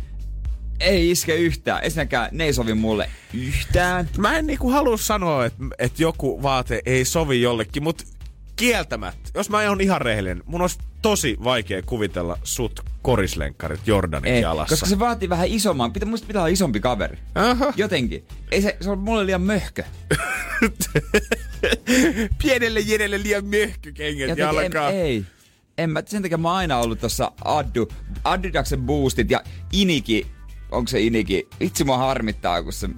Ei iske yhtään. Ensinnäkään ne ei sovi mulle yhtään. Mä en niinku halua sanoa, että joku vaate ei sovi jollekin, mutta kieltämättä. Jos mä oon ihan rehellinen, mun olisi tosi vaikea kuvitella sut korislenkkarit Jordanin jalassa. Koska se vaatii vähän isomman. Musta pitää olla isompi kaveri. Aha. Jotenkin. Ei se on mulle liian möhkö. Pienelle Jerelle liian möhkykengät jalkaan. Ei. En mä, sen takia mä oon aina ollut tossa Adidaksen boostit ja Iniki. Onko se Iniki? Itse mua harmittaa, kun se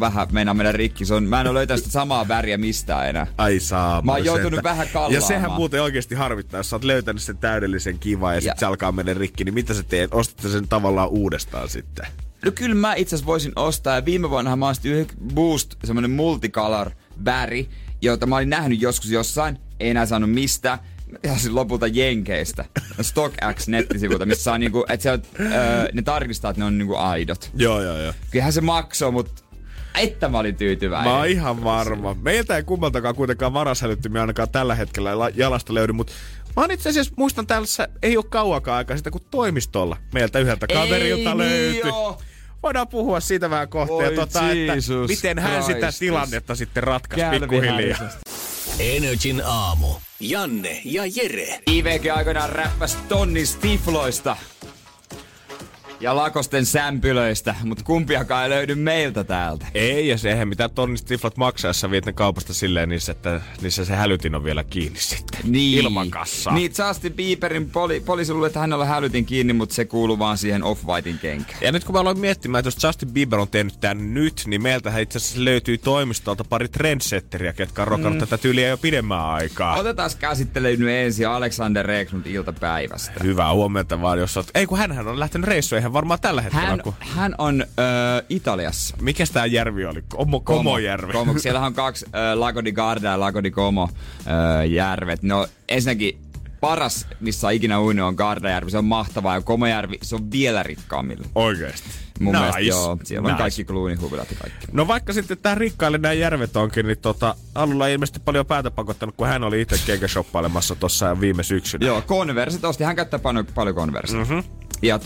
vähän meinaa mennä rikki. Se on, mä en ole löytänyt sitä samaa väriä mistään enää. Ai saa. Mä oon joutunut vähän kallaamaan. Ja sehän muuten oikeesti harmittaa, jos sä oot löytänyt sen täydellisen kivan ja sit se alkaa mennä rikki. Niin mitä sä teet? Ostatko sen tavallaan uudestaan sitten? No kyllä mä itse asiassa voisin ostaa. Ja viime vuonnahan mä ostin yhden Boost, semmonen multicolor väri, jota mä olin nähnyt joskus jossain. Ei enää saanut mistään. Ja siis lopulta Jenkeistä. StockX-nettisivulta, missä saa niinku, et sieltä, ne tarkistaa, että ne on niinku aidot. Joo. Kyllähän se maksoi, mut että mä olin tyytyväinen. Mä oon ihan varma. Meiltä ei kummaltakaan kuitenkaan varashälyttymiä ainakaan tällä hetkellä jalasta löydy, mut mä itse asiassa muistan tässä ei oo kauakaan aikaa sitä, kun toimistolla meiltä yhdeltä kaverilta ei, löytyi. Joo. Voidaan puhua siitä vähän kohta ja että miten hän Christus sitä tilannetta sitten ratkaisi pikkuhiljaa. Energin aamu. Janne ja Jere. IVG aikoinaan räppäsi tonnin stifloista ja lakosten sämpylöistä, mutta kumpiakaan ei löydy meiltä täältä. Ei, ja eihän mitään tonnin stiflat maksaa, jos sä viet ne kaupasta silleen niissä, että niissä se hälytin on vielä kiinni sitten. Niin. Ilman kassaa. Niin, Justin Bieberin poliisi luulee, että hänellä on hälytin kiinni, mutta se kuuluu vaan siihen Off-Whitein kenkään. Ja nyt kun mä aloin miettimään, että jos Justin Bieber on tehnyt tän nyt, niin meiltähän itse asiassa löytyy toimistolta pari trendsetteriä, ketkä on rokannut tätä tyyliä jo pidemmän aikaa. Otetaan käsittelyyn ensin Alexander Reeknut iltapäivästä. Hyvää huomenta vaan, jos oot... Ei kun hänhän on lähtenyt reissuihin. Varmaan tällä hetkellä. Hän on Italiassa. Mikäs tää järvi oli? Komojärvi. Komo. Siellähän on kaksi Lago di Garda ja Lago di Como järvet. No ensinnäkin paras, missä on ikinä uinut, on Gardajärvi. Se on mahtavaa. Ja Komojärvi, se on vielä rikkaammilla. Oikeesti. Mun nice. Mielestä joo. Siellä on kaikki kluunihuvilat ja kaikki. No vaikka sitten tää rikkaille nää järvet onkin, niin alulla ei ilmeisesti paljon päätä pakottanut, kun hän oli itse kenkashoppailemassa tossa viime syksynä. Joo, Converset osti. Hän käyttää paljon Converset. Mm-hmm. Ja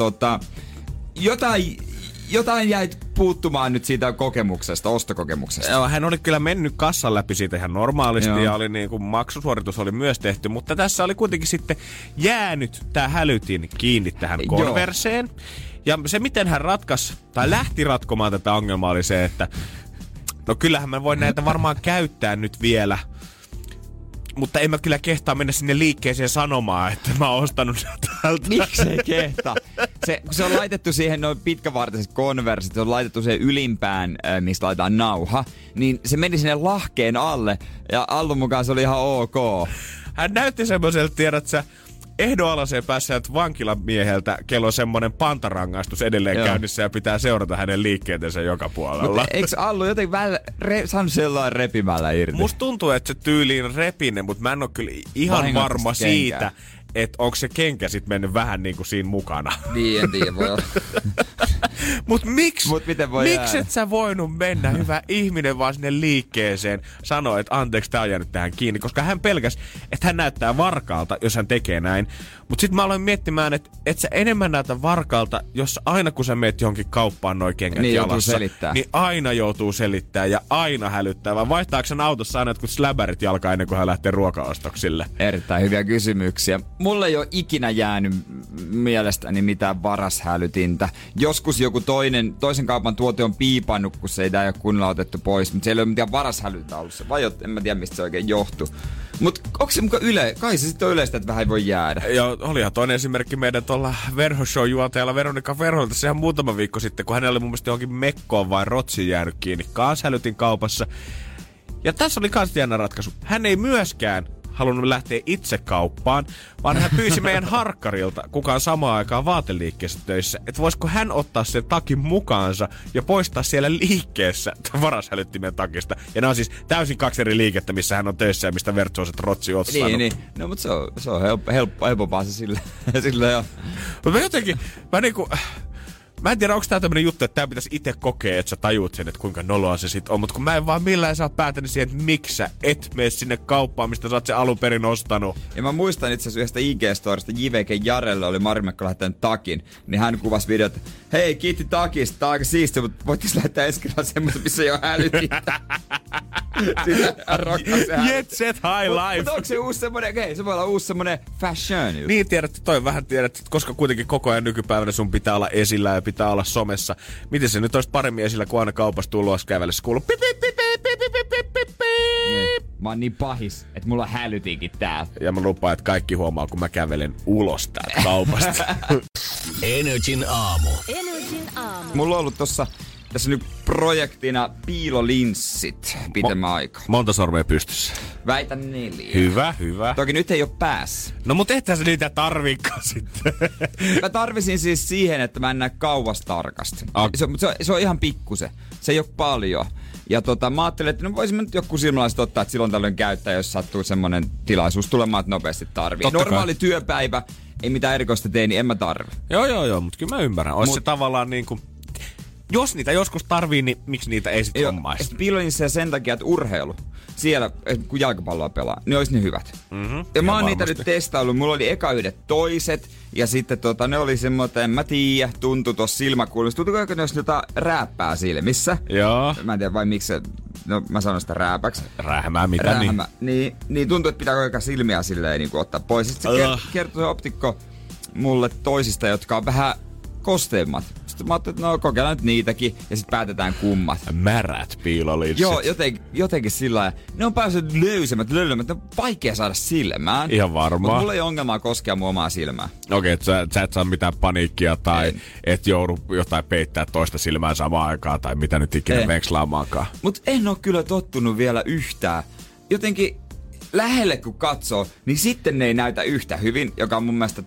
jotain jäi puuttumaan nyt siitä kokemuksesta, ostokokemuksesta. Joo, hän oli kyllä mennyt kassan läpi siitä ihan normaalisti. Joo. Ja oli niin kuin maksusuoritus oli myös tehty, mutta tässä oli kuitenkin sitten jäänyt tää hälytin kiinni tähän Converseen. Ja se miten hän ratkaisi tai lähti ratkomaan tätä ongelmaa oli se, että no kyllähän mä voin näitä varmaan käyttää nyt vielä. Mutta en mä kyllä kehtaa mennä sinne liikkeeseen sanomaan, että mä oon ostanut tältä. Miksei kehtaa? Se on laitettu siihen noin pitkävartiset konversit, se on laitettu siihen ylimpään, mistä laitetaan nauha. Niin se meni sinne lahkeen alle ja Allun mukaan se oli ihan ok. Hän näytti semmoiselta, tiedät sä, ehdoalaseen päässeeltä vankilamieheltä, kello on semmoinen pantarangaistus edelleen käynnissä ja pitää seurata hänen liikkeetensä joka puolella. Mutta eikö Allu jotenkin vähän saanut sellainen repimällä irti? Musta tuntuu, että se tyyliin repinen, mutta mä en ole kyllä ihan varma siitä, että onko se kenkä sitten mennyt vähän niin kuin siinä mukana. Niin, en tiedä, voi olla. Mutta miksi et sä voinut mennä, hyvä ihminen, vaan sinne liikkeeseen sanoa, että anteeksi, tää on jäänyt tähän kiinni, koska hän pelkäsi, että hän näyttää varkaalta, jos hän tekee näin. Mutta sitten mä aloin miettimään, että et sä enemmän näytä varkaalta, jos aina kun sä meet johonkin kauppaan noi kengät niin jalassa, niin aina joutuu selittämään ja aina hälyttää. Vai vaihtaako sen autossa aina jotkut släbärit jalkaan ennen kuin hän lähtee ruokaostoksille? Erittäin hyviä kysymyksiä. Mulla ei ole ikinä jäänyt mielestäni mitään varashälytintä. Joskus joku toisen kaupan tuote on piipannut, kun se ei ole kunnolla otettu pois. Mutta siellä ei ole mitään varashälytintä ollut. Vai en mä tiedä, mistä se oikein johtuu. Mutta onko se muka kai se sitten on yleistä, että vähän ei voi jäädä. Joo, olihan toinen esimerkki meidän tuolla verhoshow-juontajalla Veronika Verholta. Sehän muutama viikko sitten, kun hänellä oli mun mielestä johonkin mekkoon vai rotsiin jäänyt kiinni. Kaashälytin kaupassa. Ja tässä oli kans jännä ratkaisu. Hän ei myöskään halunnut lähteä itse kauppaan, vaan hän pyysi meidän harkkarilta, kuka on samaan aikaan vaateliikkeessä töissä, että voisiko hän ottaa sen takin mukaansa ja poistaa siellä liikkeessä varashälyttimen takista. Ja nämä on siis täysin kaksi eri liikettä, missä hän on töissä ja mistä vertsuoset rotsi ottanut. Niin. No, mutta se on helpompaa se sillä jo. Mutta mä jotenkin, mä en tiedä, onko tää tämmönen juttu, että tää pitäisi itse kokea, että sä tajuut sen, että kuinka noloa se sit on. Mutta kun mä en vaan millään saa päätänyt siihen, että miksi sä et mene sinne kauppaan, mistä sä oot sen alun perin ostanut. Ja mä muistan itse asiassa yhdestä IG-storista, JVK Jarelle oli Marimekko lähettänyt takin. Niin hän kuvasi videot, että hei, kiitti takista, tää on aika siistiä, mutta voitko sä lähettää ensi kerralla semmoista, missä ei oo hälytintä. Jet set high life. Mutta onko se uusi semmonen, se voi olla uusi semmonen fashion. Niin tiedät, toi vähän tiedät, koska kuitenkin koko ajan nykypäivänä sun pitää olla esillä ja pitää olla somessa. Miten se nyt olisi paremmin esillä, kun aina kaupassa tullut kävellessä kuuluu pip pip pip pip pip pip pip pip pip. Mä oon niin pahis, että mulla hälytiinkin täällä. Ja mä lupaan, että kaikki huomaa, kun mä kävelen ulos täältä kaupasta. Energin aamu. Energin aamu. Mulla on ollut tässä nyt projektina piilolinssit pitemmän aikaa. Monta sormea pystyssä? Väitän 4. Hyvä, hyvä. Toki nyt ei oo päässä. No mut ethän se niitä tarviikaan sitten. Mä tarvisin siis siihen, että mä en näe kauas tarkasti. Se on ihan pikkusen. Se ei oo paljon. Ja mä ajattelin, että no voisimme nyt joku silmälaiset ottaa, että silloin tällöin käyttää, jos sattuu semmonen tilaisuus tulemaan, että nopeasti tarvii. Normaali työpäivä, ei mitään erikoista tee, niin en mä tarvi. Joo, mut kyllä mä ymmärrän. Ois se tavallaan niinku... Jos niitä joskus tarvii, niin miksi niitä ei sit hommaisi? Piilolinsseja sen takia, että urheilu, siellä kun jalkapalloa pelaa, niin ois ne hyvät. Mm-hmm, ja mä oon varmasti niitä nyt testaillut. Mulla oli eka yhdet toiset, ja sitten ne oli semmoinen, en mä tiedä, tuntui tossa silmäkulmassa. Tuntuiko, ne olisi jotain rääppää silmissä? Joo. Mä en tiedä vai miksi se, no mä sanon sitä rääpäksi. Rähmää mitä Rähmä. Niin tuntuu, että pitääkö joka silmiä silleen niin ottaa pois. Sitten se kertoi se optikko mulle toisista, jotka on vähän kosteimmat. Mä ajattelin, että no kokeillaan nyt niitäkin ja sitten päätetään kummat. Märät piilolinssit. Joo, jotenkin sillä lailla. Ne on päässyt löysemmät. Ne on vaikea saada silmään. Ihan varmaan. Mutta mulla ei ongelmaa koskea mun omaa silmää. Okei, että sä et saa mitään paniikkia tai et joudu jotain peittää toista silmää samaan aikaan tai mitä nyt ikinä vekslaamaankaan. Mut en oo kyllä tottunut vielä yhtään. Jotenkin lähelle kun katsoo, niin sitten ne ei näytä yhtä hyvin, joka on mun mielestä...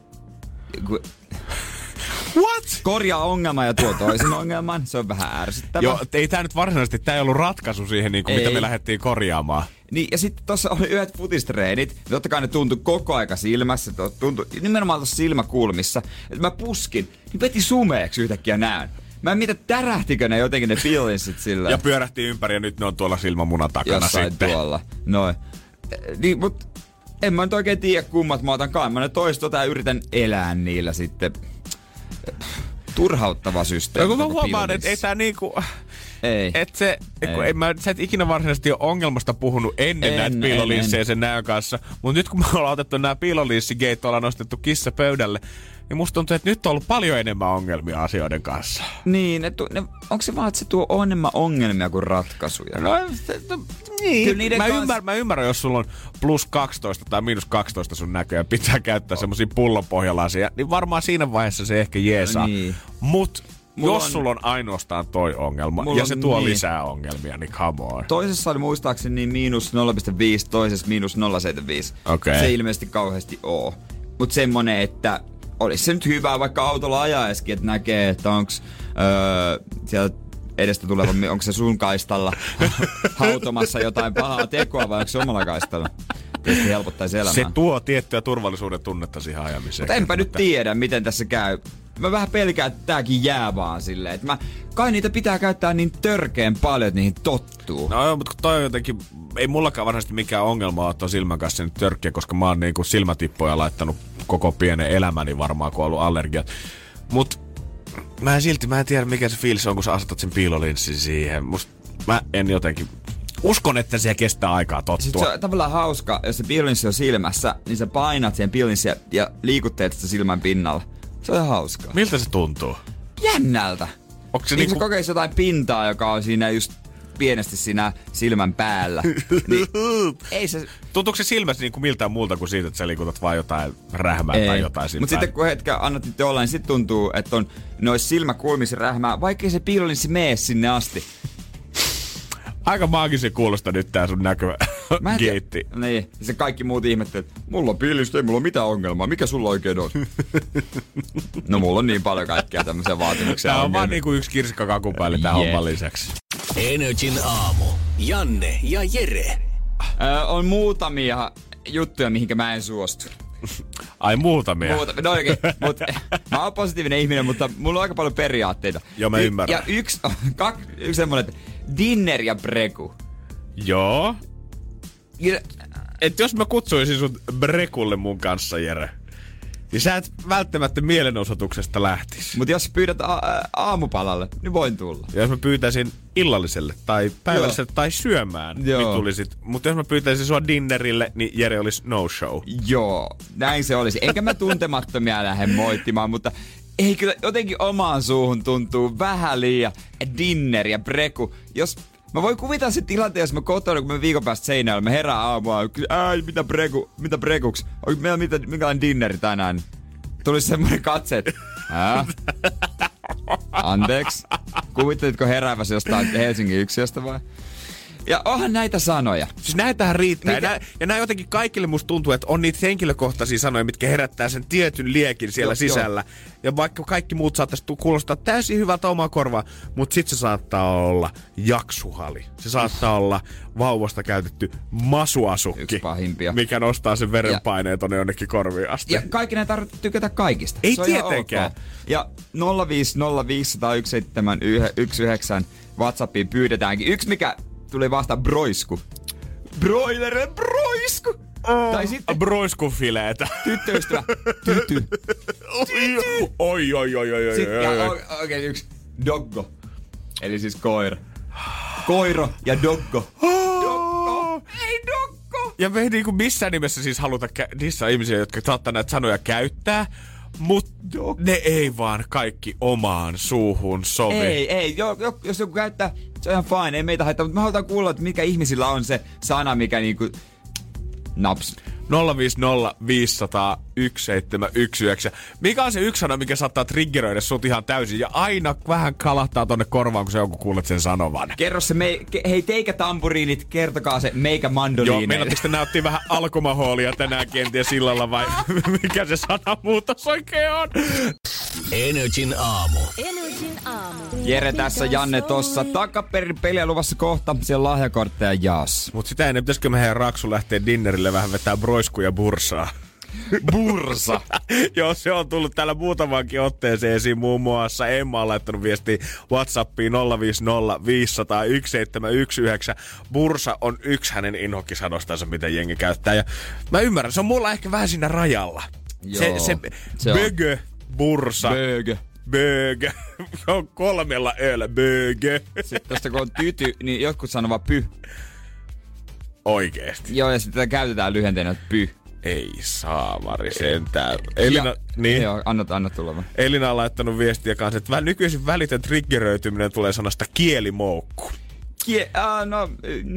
What? Korjaa ongelma ja tuo toisen ongelman. Se on vähän ärsyttävää. Joo, ei tää nyt varsinaisesti, tää ei ollut ratkaisu siihen, niin kuin mitä me lähdettiin korjaamaan. Niin, ja sitten tossa oli yhdet futistreenit. Totta kai ne tuntui koko aika silmässä. Tuntui nimenomaan tossa silmäkulmissa. Et mä puskin, niin veti sumeeksi yhtäkkiä näen. Mä en mietä, tärähtikö ne jotenkin ne piilolinssit sillä. Ja pyörähti ympäri ja nyt ne on tuolla silmämunan takana. Jossain sitten. Tuolla, noin. Niin, mut en mä nyt oikein tiedä kummat mä otan kai. Mä ne toista ja yritän elää niillä sitten. Turhauttava systeemi. Mä huomaan, että ei tää niinku... Ei. Et se, ei. Sä et ikinä varsinaisesti ole ongelmasta puhunut ennen näitä piilolinssejä sen näön kanssa. Mut nyt kun me ollaan otettu nää piilolinssigeit, ollaan nostettu kissa pöydälle, niin musta tuntuu, että nyt on ollut paljon enemmän ongelmia asioiden kanssa. Niin, onko se vaan, että se tuo enemmän ongelmia kuin ratkaisuja? No, niin. Mä ymmärrän, jos sulla on plus 12 tai miinus 12 sun näköjään, pitää käyttää semmosia pullonpohjalaisia, niin varmaan siinä vaiheessa se ehkä jeesaa. Niin. Mut... Jos sulla on ainoastaan toi ongelma ja se tuo lisää ongelmia, niin come on. Toisessa oli muistaakseni niin miinus 0,5, toisessa miinus 0,75. Okay. Se ilmeisesti kauheasti oo. Mut semmonen, että olisi se nyt hyvä vaikka autolla ajaeskin, että näkee, että onks sieltä edestä tuleva, onko se sun kaistalla hautomassa jotain pahaa tekoa vai onko se omalla kaistalla. Tietysti helpottaisi elämää. Se tuo tiettyä turvallisuuden tunnetta siihen ajamiseen. Mutta enpä nyt tiedä, miten tässä käy. Mä vähän pelkään, että tääkin jää vaan silleen. Että kai niitä pitää käyttää niin törkeen paljon, että niihin tottuu. No joo, mutta toi on jotenkin... Ei mullakaan varsinaisesti mikään ongelma ole tuon silmän kanssa nyt törkkiä, koska mä oon niinku silmätippoja laittanut koko pienen elämäni varmaan, kun on ollut allergiat. Mut mä en tiedä, mikä se fiilis on, kun sä asetat sen piilolinssin siihen. Mä en jotenkin... Uskon, että siellä kestää aikaa tottua. Se on tavallaan hauska, jos se piilolinssi on silmässä, niin sä painat sen piilolinssin ja liikutteet sitä silmän pinnalla. Se on ihan hauskaa. Miltä se tuntuu? Jännältä. Onko se niinku... kokeis jotain pintaa, joka on siinä just pienesti siinä silmän päällä. Niin ei se... Tuntuuko se silmässä niinku miltään muulta kuin siitä, että sä liikutat vaan jotain rähmää tai jotain silmää? Mut sitten kun hetken annat niitä olla, niin sit tuntuu, että on nois silmäkulmissa rähmää, vaikkei se piilolinssi mee sinne asti. Aika maagisen kuulosta nyt tää sun näkögeitti. Niin, se kaikki muut ihmettelee, että mulla on piilistä, ei mulla ole mitään ongelmaa. Mikä sulla oikein on? No mulla on niin paljon kaikkea tämmöisiä vaatimuksia. Tää on vaan niinku yksi kirsikka kakun päälle tää homman lisäksi. Energin aamu. Janne ja Jere. On muutamia juttuja, mihinkä mä en suostu. Ai muutamia. No oikein, mä oon positiivinen ihminen, mutta mulla on aika paljon periaatteita. Joo, mä ymmärrän. Ja yksi semmonen, että dinner ja breku. Joo. Et jos mä kutsuisin sut brekulle mun kanssa, Jere, niin sä et välttämättä mielenosoituksesta lähtis. Mut jos pyydät aamupalalle, niin voin tulla. Ja jos mä pyytäisin illalliselle tai päivälliselle tai syömään, niin tulisit. Mut jos mä pyytäisin sua dinnerille, niin Jere olisi no show. Joo, näin se olisi. Enkä mä tuntemattomia lähde moittimaan, mutta... Ei kyllä, jotenkin omaan suuhun tuntuu vähän liian dinner ja breku. Jos Mä voin kuvitella se tilanteen, jos mä kotona, kun mä viikon päästä seinällä, mä herään aamua, mitä prekuks, onko meillä minkälainen dinneri tänään? Tulisi semmoinen katse, että anteeks, kuvittelitko herääväsi jostain Helsingin yksiöstä vai? Ja onhan näitä sanoja. Siis näitähän riittää. Ja nämä jotenkin kaikille musta tuntuu, että on niitä henkilökohtaisia sanoja, mitkä herättää sen tietyn liekin siellä sisällä. Joo. Ja vaikka kaikki muut saattaisi kuulostaa täysin hyvältä omaa korvaa, mutta sit se saattaa olla jaksuhali. Se saattaa olla vauvasta käytetty masuasukki. Yksi pahimpia. Mikä nostaa sen verenpaineen tonne jonnekin korviin asti. Ja kaikki näitä tarvitsee tykätä kaikista. Ei tietenkään. Ja 050501719 WhatsAppiin pyydetäänkin. Yksi mikä... Tuli vastaan broisku. Broileren broisku! Tai sitten... Broiskufileetä. Tyttöystävä. Tyty. Oi. Sitten oikein yksi doggo. Eli siis koira. Koiro ja doggo. Doggo. Ei doggo! Ja me ei niinku missään nimessä siis haluta niissä ihmisiä, jotka saattaa näitä sanoja käyttää. Mut ne ei vaan kaikki omaan suuhun sovi. Ei. Jos joku käyttää, se on ihan fine. Ei meitä haittaa, mutta me halutaan kuulla, että mikä ihmisillä on se sana, mikä niinku... Naps. 050501719. Mikä on se yksi sana, mikä saattaa triggeröidä sut ihan täysin? Ja aina vähän kalahtaa tonne korvaan, kun se joku kuulet sen sanovan. Kerro se, hei teikä tamburiinit, kertokaa se meikä mandoliineille. Joo, meinattis te näyttiin vähän alkomahoolia tänään kenties illalla vai mikä se sanamuutos oikein on? Energin aamu. Jere tässä, Janne tossa. Takaperin peliä luvassa kohta, siellä lahjakortteja jaas. Mut sitä ennen pitäisikö meidän Raksu lähteä dinnerille vähän vetää broiskuja bursaa? Bursa. Joo, se on tullut täällä muutamaankin otteeseen esiin. Muun muassa Emma on laittanut viestiä WhatsAppiin 050501719. Bursa on yksi hänen inhokkisanostansa, mitä jengi käyttää. Ja mä ymmärrän, se on mulla ehkä vähän siinä rajalla. Joo, se bögö, bursa. Bögö. On kolmella öllä. Bögö. Sitten tästä kun on tyty, niin jotkut sanoo vaan py. Oikeesti. Joo, ja sitten käytetään lyhenteenä py. Ei saamari sentään. Elina, niin. Joo, anna tulla vaan. Elina on laittanut viestiä kanssa, että nykyisin välitön triggeröityminen tulee sanasta kielimoukku.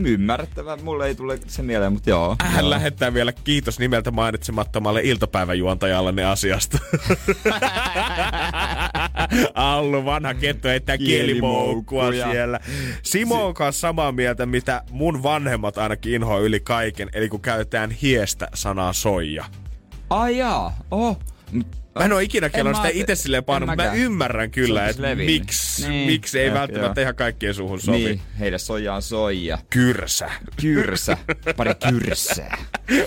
Ymmärrettävä. Mulle ei tule se mieleen, mutta joo. Hän lähettää vielä kiitos nimeltä mainitsemattomalle iltapäiväjuontajallenne asiasta. Allu, vanha kettu, heittää kielimoukkua siellä. Simo on kanssa samaa mieltä, mitä mun vanhemmat ainakin inhoa yli kaiken. Eli kun käytetään hiestä sanaa soija. Ai jaa, Mä en oo ikinä kello sitä itse silleen painu, mutta mä ymmärrän kyllä, että miksi ei välttämättä ihan kaikkien suuhun sovi. Niin, heidän sojaan soija. Kyrsä. Pari kyrsää.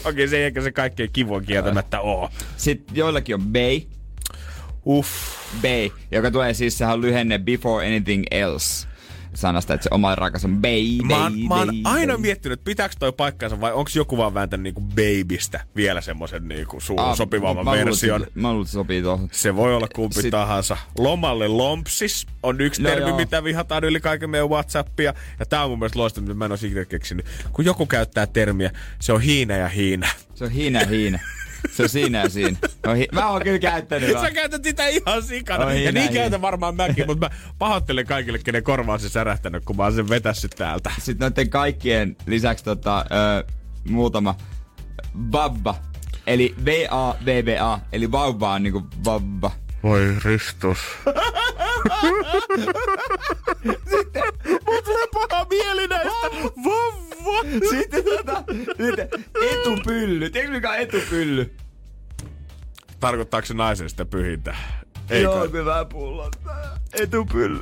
Okei, se ei ehkä se kaikkein kivua kieltämättä oo. Sitten joillakin on bei. Bei, joka tulee siis, sehän on lyhenne before anything else. Sanasta, että se oma rakas on baby. Mä oon aina miettinyt, pitääkö toi paikkansa vai onko joku vaan vääntänyt niinku babystä vielä semmoisen niinku sopivamman version. Mä luulen, että sopii tohon. Se voi olla kumpi tahansa. Lomalle lompsis on yksi termi, mitä vihataan yli kaiken meidän WhatsAppia. Ja tää on mun mielestä loista, mitä mä en oo ikinä keksinyt. Kun joku käyttää termiä, se on hiina. Se on hiina. Se on siinä. Mä oon kyllä käyttänyt. Sä käytät sitä ihan sikana. Ja niin käytän varmaan mäkin, mutta mä pahoittelen kaikille, kenen korvaan se särähtänyt, kun mä oon sen vetässyt täältä. Sitten noiden kaikkien lisäksi muutama babba. Eli B-A-B-B-A. Eli vauva on niinku babba. Voi Kristus. Sitten mut tulee paha mieli näistä. Vauva. Sitten etupylly. Tiedätkö mikä on etupylly? Tarkoittaako se naisen sitä pyhintä? Joo, me vähän pullottaa. Etupylly.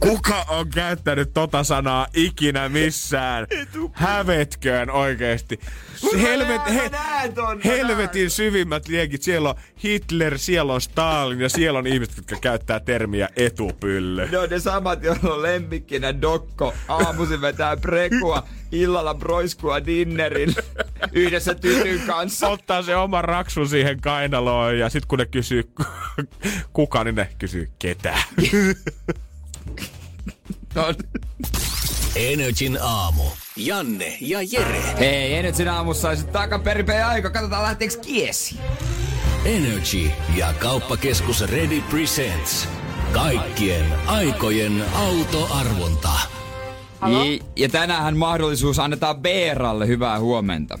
Kuka on käyttänyt tota sanaa ikinä missään? Hävetköön oikeesti. Helvetin syvimmät liekit. Siellä on Hitler, siellä on Stalin ja siellä on ihmiset, jotka käyttää termiä etupylly. No ne samat, joilla on lemmikkinä dokko. Aamuisin vetää prekua, illalla broiskua dinnerin yhdessä tytyn kanssa. Ottaa se oman raksun siihen kainaloon ja sit kun ne kysyy kuka, niin ne kysyy ketä. Energin aamu. Janne ja Jere. Hei, Energin aamussa on takaperinpäin aika. Katsotaan lähteeks kiesi. Energy ja Kauppakeskus Ready Presents Kaikkien aikojen autoarvonta. Ja tänään mahdollisuus annetaan Veeralle. Hyvää huomenta.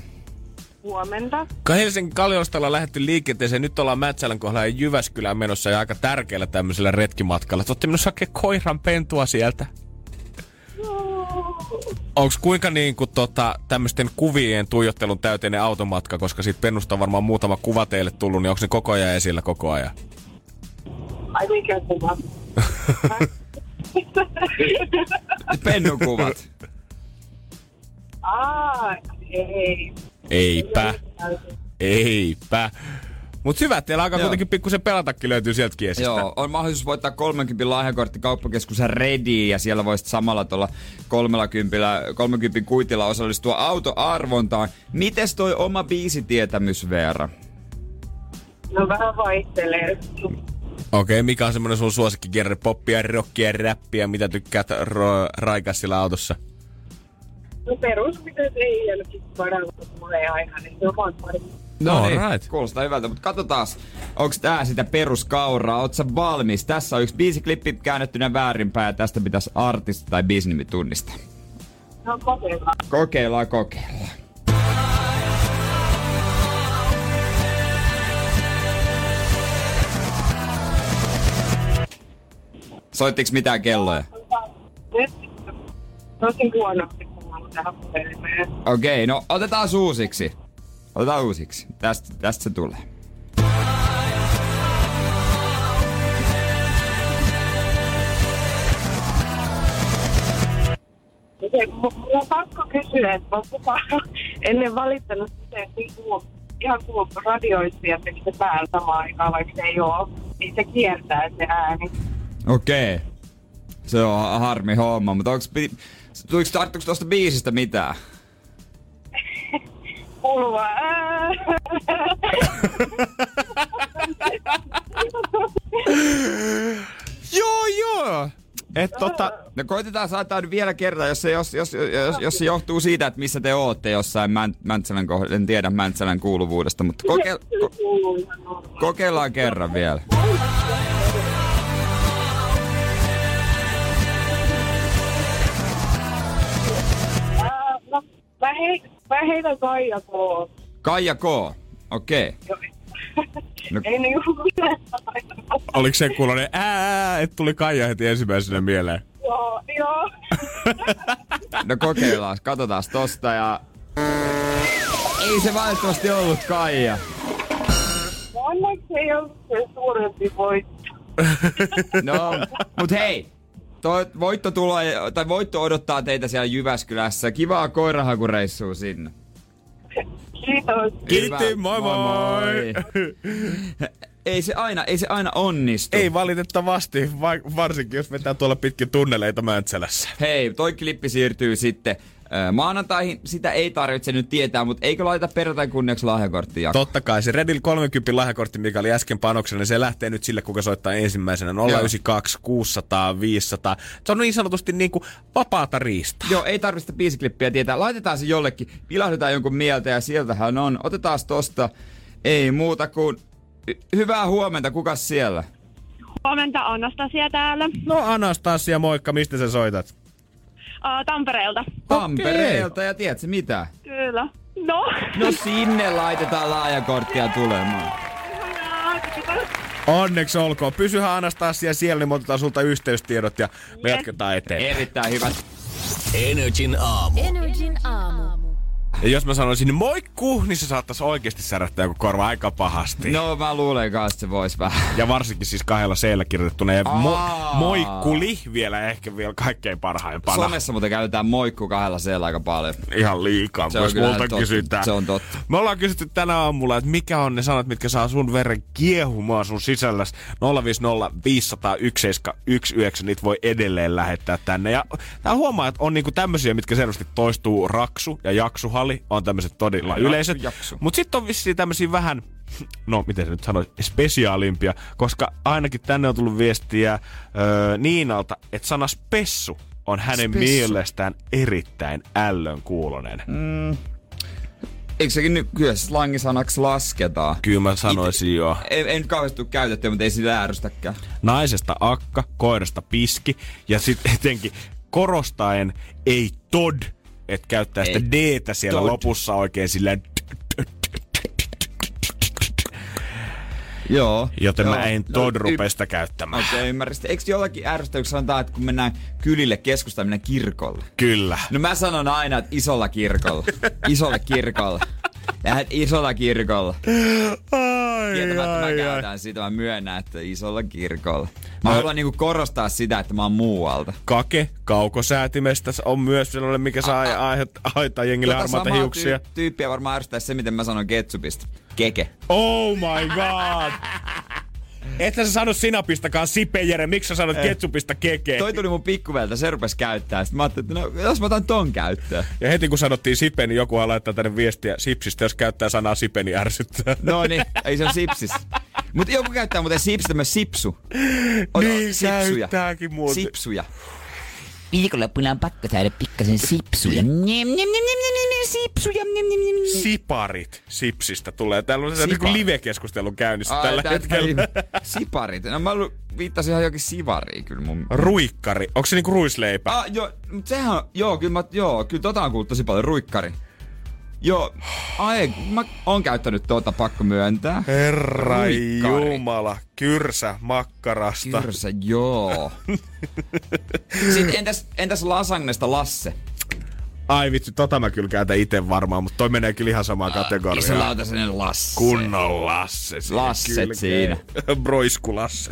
Huomenta. Helsingin Kalliostalla lähdettiin liikenteeseen. Nyt ollaan Mätsälän kohdalla ja Jyväskylään menossa ja aika tärkeällä tämmöisellä retkimatkalla. Olette menossa hakemaan koiran pentua sieltä. Onks kuinka niinku tämmösten kuvien tuijottelun täyteinen automatka, koska siitä pennusta on varmaan muutama kuva teille tullut, niin onks ne koko ajan esillä koko ajan? Ai mikä kuva? Pennukuvat. Ei. Eipä. Mut hyvä, teillä alkaa kuitenkin pikkusen pelatakki löytyy sieltä kiesistä. Joo, on mahdollisuus voittaa 30 lahjakortti kauppakeskuksessa Redi, ja siellä voisit samalla tuolla 30 kuitilla osallistua autoarvontaan. Mites toi oma biisitietämys, Veera? No vähän vaihtelee. Okei, mikä on semmonen sun suosikkigenre? Poppia, rockia, räppiä, mitä tykkäät raikaa sillä autossa? No perus, mitä ei jälkeen tulee aina, niin se on vaan paremmin. No niin, right. Kuulostaa hyvältä, mutta katsotaas, onks tää sitä peruskauraa, oot sä valmis? Tässä on yksi biisiklippi käännettynä väärinpäin ja tästä pitäisi artisti tai biisinimi tunnistaa. No kokeillaan. Kokeillaan. Soittiks mitään kelloja? Tosi huonosti, kun mä oon tähän puhelimeen. Okei, no otetaan uusiksi. Tästä se tulee. Mulla on pakko kysyä, että ennen valittanut miten ihan kun radioitsijat tekee päällä samaan aikaan, vaikka se ei oo, niin se kiertää se ääni. Okei. Se on harmi homma, mutta tarttuuko tuosta biisistä mitään? Kuuluvaa Joo. No koitetaan saattaa vielä kerran, jos se johtuu siitä, että missä te ootte jossain Mäntsälän kohdalla. En tiedä Mäntsälän kuuluvuudesta, mutta kokeillaan kerran vielä. Mä heitän Kaija K. Kaija K? Okei. Okay. No. Ei niin kuin... Oliko se kuulonen että tuli Kaija heti ensimmäisenä mieleen? Joo. No kokeillaan, katsotaan tosta ja... Ei se valitettavasti ollut Kaija. No onneksi ei ollut se suurempi voitto. No, mut hei! Voitto odottaa teitä siellä Jyväskylässä. Kivaa koirahakureissua sinne. Kiitos. Kiitti, moi. Ei se aina onnistu. Ei valitettavasti, varsinkin jos vetää tuolla pitkin tunneleita Mäntsälässä. Hei, toi klippi siirtyy sitten maanantaihin. Sitä ei tarvitse nyt tietää, mutta eikö laita perjantain kunniaksi lahjakortti jakoon? Totta kai, se Redil 30 lahjakortti, mikä oli äsken panoksena, niin se lähtee nyt sille, kuka soittaa ensimmäisenä. 092 600 500. Se on niin sanotusti niin kuin vapaata riistaa. Joo, ei tarvitse sitä biisiklippiä tietää. Laitetaan se jollekin, pilahdetaan jonkun mieltä ja sieltähän on. Otetaan tosta, ei muuta kuin... Hyvää huomenta, kukas siellä? Huomenta, Anastasia täällä. No Anastasia, moikka, mistä sä soitat? Tampereelta. Tampereelta, ja tiedätkö mitä? Kyllä. No sinne laitetaan laajakorttia tulemaan. Onneksi olkoon. Pysyhän Anastasia siellä, niin me otetaan sulta yhteystiedot ja me jatketaan eteenpäin. Erittäin hyvät. Energin aamu. Ja jos mä sanoisin moikku, niin se saattaisi oikeesti särähtää joku korva aika pahasti. No mä luulen kanssa, että se vois vähän. Ja varsinkin siis kahdella seellä kirjoitettuna ja moikkuli vielä ehkä vielä kaikkein parhaimpana. Somessa muuten käytetään moikku kahdella seellä aika paljon. Ihan liikaa, jos multa kysytään. Se on totta. Me ollaan kysytty tänä aamulla, että mikä on ne sanat, mitkä saa sun verran kiehumaan sun sisälläs. 050 500 1719, niitä voi edelleen lähettää tänne. Ja tää huomaa, että on niinku tämmösiä, mitkä selvästi toistuu. Raksu ja jaksuhali on tämmöiset todella yleiset. Mut sit on vissiin tämmösiä vähän, no miten se nyt sanoisi, spesiaalimpia, koska ainakin tänne on tullut viestiä Niinalta, että sana spessu on hänen mielestään erittäin ällön kuulonen. Eikö sekin kyllä slangisanaksi lasketaan? Kyllä mä sanoisin joo. Ei nyt kauheasti tule käytettyä, mutta ei sitä äärystäkään. Naisesta akka, koirasta piski ja sitten etenkin korostaen ei tod, että käyttää ei sitä d-tä siellä tod lopussa oikein silleen. Joo. Joten joo, mä en todrupe sitä käyttämään. Okei, ymmärrän. Eikö jollakin ärsytä, kun sanotaan, että kun mennään kylille keskustaan, mennään kirkolle? Kyllä. No mä sanon aina, että isolla kirkolla. Isolla kirkolla. Lähet isolla kirkolla. Tietämättä mä käytän sitä, mä myönnän, että isolla kirkolla. Mä haluan niinku korostaa sitä, että mä oon muualta. Kake kaukosäätimestä on myös sellainen, mikä saa aiheuttaa jengille harmaita hiuksia. Tyyppiä varmaan ärsyttää se, miten mä sanon ketsupista. Keke. Oh my god! Että sä sano sinapistakaan sipejere, miksi sä sanot ketsupista keke? Toi tuli mun pikkuvelta, se rupes käyttää. Sitten mä ajattelin, että no, jos mä otan ton käyttöön. Ja heti kun sanottiin sipe, niin joku laittaa tänne viestiä sipsistä, jos käyttää sanaa sipe, niin ärsyttää. No niin, ei se on sipsis. Mutta joku käyttää muuten sipsistä myös sipsu. Niin, sipsuja. Käyttääkin muuten. Sipsuja. Viikonloppuna on pakko saada pikkasen sipsuja. Sipsuja. Siparit sipsistä tulee. Täällä on niin kuin live-keskustelu käynnissä tällä hetkellä. Siparit. No mä viittasin ihan jokin sivariin kyllä mun. Ruikkari. Onko se niinku ruisleipä? Joo, mutta sehän on, kyllä tota on kuullut tosi paljon, ruikkari. Joo, mä oon käyttänyt tuota, pakko myöntää. Herra ruikkari. Jumala, kyrsä makkarasta. Kyrsä, joo. Sitten entäs lasagnesta Lasse? Ai vitsi, tota mä kyllä käytän ite varmaan, mutta toi menee kyllä ihan samaan kategoriaan. Isälauta sellainen Lasse. Kunnon Lasse. Lasset siinä. Broisku Lasse.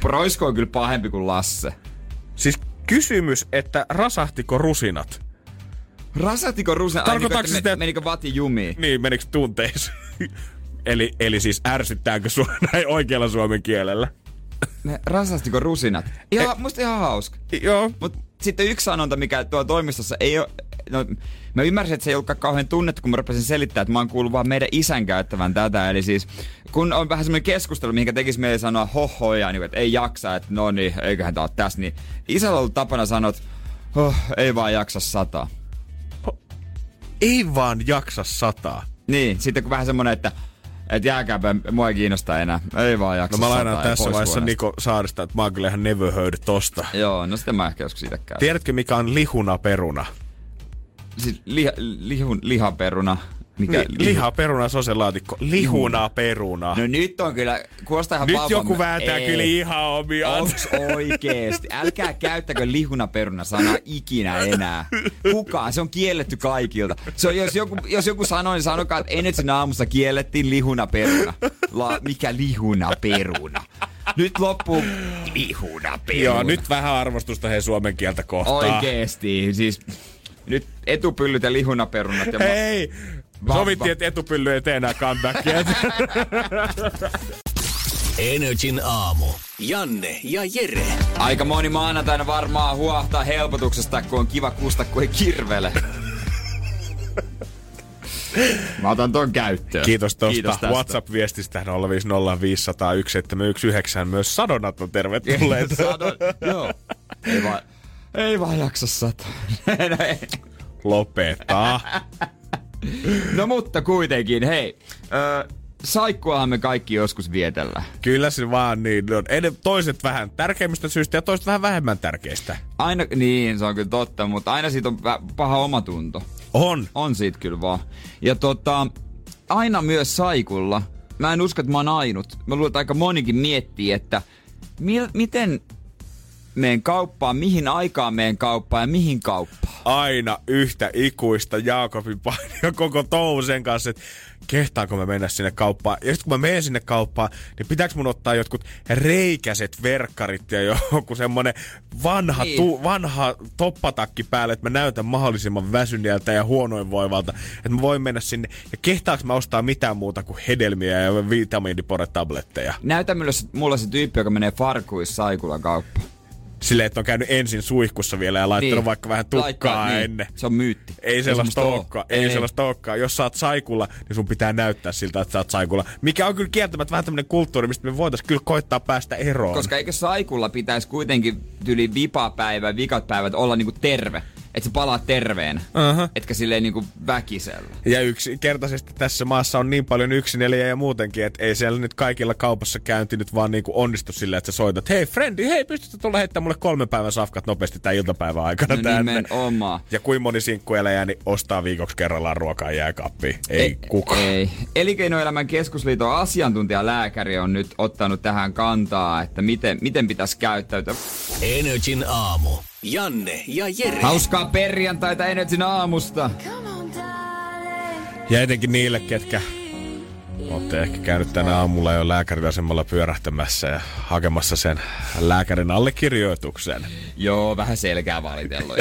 Broisku on kyllä pahempi kuin Lasse. Siis kysymys, että rasahtiko rusinat? Rasahtiko rusinat? Tarkoitatko sitä? Menikö vati jumiin? Niin, menikö tunteisiin? Eli siis ärsyttääkö sua näin oikealla suomen kielellä? Rasahtiko rusinat? Musta ihan hauska. Joo. Mut sitten yksi sanonta, mikä tuolla toimistossa ei ole. No, mä ymmärsin, että se ei ollutkaan kauhean tunnettu, kun mä rupesin selittämään, että mä oon kuullut vaan meidän isän käyttävän tätä. Eli siis, kun on vähän semmoinen keskustelu, mihin tekisi mieli sanoa hohoja, niin, että ei jaksa, että no niin, eiköhän tää ole tässä, niin isällä on ollut tapana sanoa, että ei vaan jaksa sataa. Ei vaan jaksa sataa? Niin, sitten kun vähän semmoinen, että jääkääpä, mua ei kiinnosta enää. Ei vaan jaksa. No mä lainaan tässä vaiheessa Niko Saarista, että mä oon kyllä ihan nevöhöydy tosta. Joo, no sitten mä ehkä joskus siitä käyn. Tiedätkö mikä on lihunaperuna? Siis lihaperuna? Mikä? Lihaperuna, se on se laatikko. Lihunaperuna. No nyt on kyllä, kuulostaa ihan nyt joku vääntää kyllä ihan omia. Onks oikeesti? Älkää käyttäkö lihunaperuna sanaa ikinä enää. Kukaan, se on kielletty kaikilta. Se on, jos joku sanoo, niin sanokaa, että ennen aamussa kiellettiin lihunaperuna. Mikä lihunaperuna? Nyt loppuu lihunaperuna. Joo, nyt vähän arvostusta he suomen kieltä kohtaan. Oikeesti, siis nyt etupyllyt ja lihunaperunat ja hei! Sovittiin, että etupylly ei tee enää comebackia. Energin aamu. Janne ja Jere. Aika moni maanantaina varmaan huohtaa helpotuksesta, kun on kiva kusta, kun ei kirvele. Mä otan ton käyttöön. Kiitos tosta WhatsApp-viestistä 050501719. Myös sadonat on tervetulleet. Joo. Ei vaan jaksa sataa. Lopeta. No mutta kuitenkin, hei. Saikkuahan me kaikki joskus vietellään. Kyllä se vaan niin. No, toiset vähän tärkeimmistä syistä ja toiset vähän vähemmän tärkeistä. Aina, niin, se on kyllä totta, mutta aina siitä on paha omatunto. On. On siitä kyllä vaan. Ja aina myös saikulla. Mä en usko, että mä oon ainut. Mä luulen, että aika monikin miettii, että miten meen kauppaan, mihin aikaan meen kauppaan ja mihin kauppaan. Aina yhtä ikuista Jaakobin painia koko touhusen kanssa, että kehtaanko mä mennä sinne kauppaan. Ja sit kun mä menen sinne kauppaan, niin pitääkö mun ottaa jotkut reikäiset verkkarit ja joku semmonen vanha toppatakki päälle, että mä näytän mahdollisimman väsyneeltä ja huonoinvoivalta. Että mä voin mennä sinne. Ja kehtaanko mä ostaa mitään muuta kuin hedelmiä ja vitamiinipore-tabletteja. Näytä mulla se tyyppi, joka menee farkuissa saikulan kauppaan. Silleen, että on käynyt ensin suihkussa vielä ja laittanut niin, vaikka vähän tukkaa laittaa, ennen. Niin. Se on myytti. Ei sellaista olekaan. Jos sä oot saikulla, niin sun pitää näyttää siltä, että sä oot saikulla. Mikä on kyllä kieltämättä vähän tämmönen kulttuuri, mistä me voitais kyllä koittaa päästä eroon. Koska eikö saikulla pitäisi kuitenkin yli vipapäivä, vikat päivät olla niinku terve? että sä palaat terveen, etkä silleen niinku väkisellä. Ja yksinkertaisesti tässä maassa on niin paljon yksineliä ja muutenkin, että ei siellä nyt kaikilla kaupassa käynti nyt vaan niinku onnistu silleen, että sä soitat, hei friendi, hei pystytkö tulla heittämään mulle 3 päivän safkat nopeasti tää iltapäivän aikana no, tänne. Nimenomaan. Ja kuin moni sinkkueläjä niin ostaa viikoksi kerrallaan ruokaa jääkaappiin. Ei kukaan. Ei. Elinkeinoelämän keskusliiton asiantuntijalääkäri on nyt ottanut tähän kantaa, että miten pitäisi käyttäytyä. Energin aamu. Janne ja Jere. Hauskaa perjantaita Energin aamusta. Ja etenkin niille, ketkä olette ehkä käynyt tänä aamulla jo lääkäriasemalla pyörähtämässä ja hakemassa sen lääkärin allekirjoituksen. Joo, vähän selkää valitellut.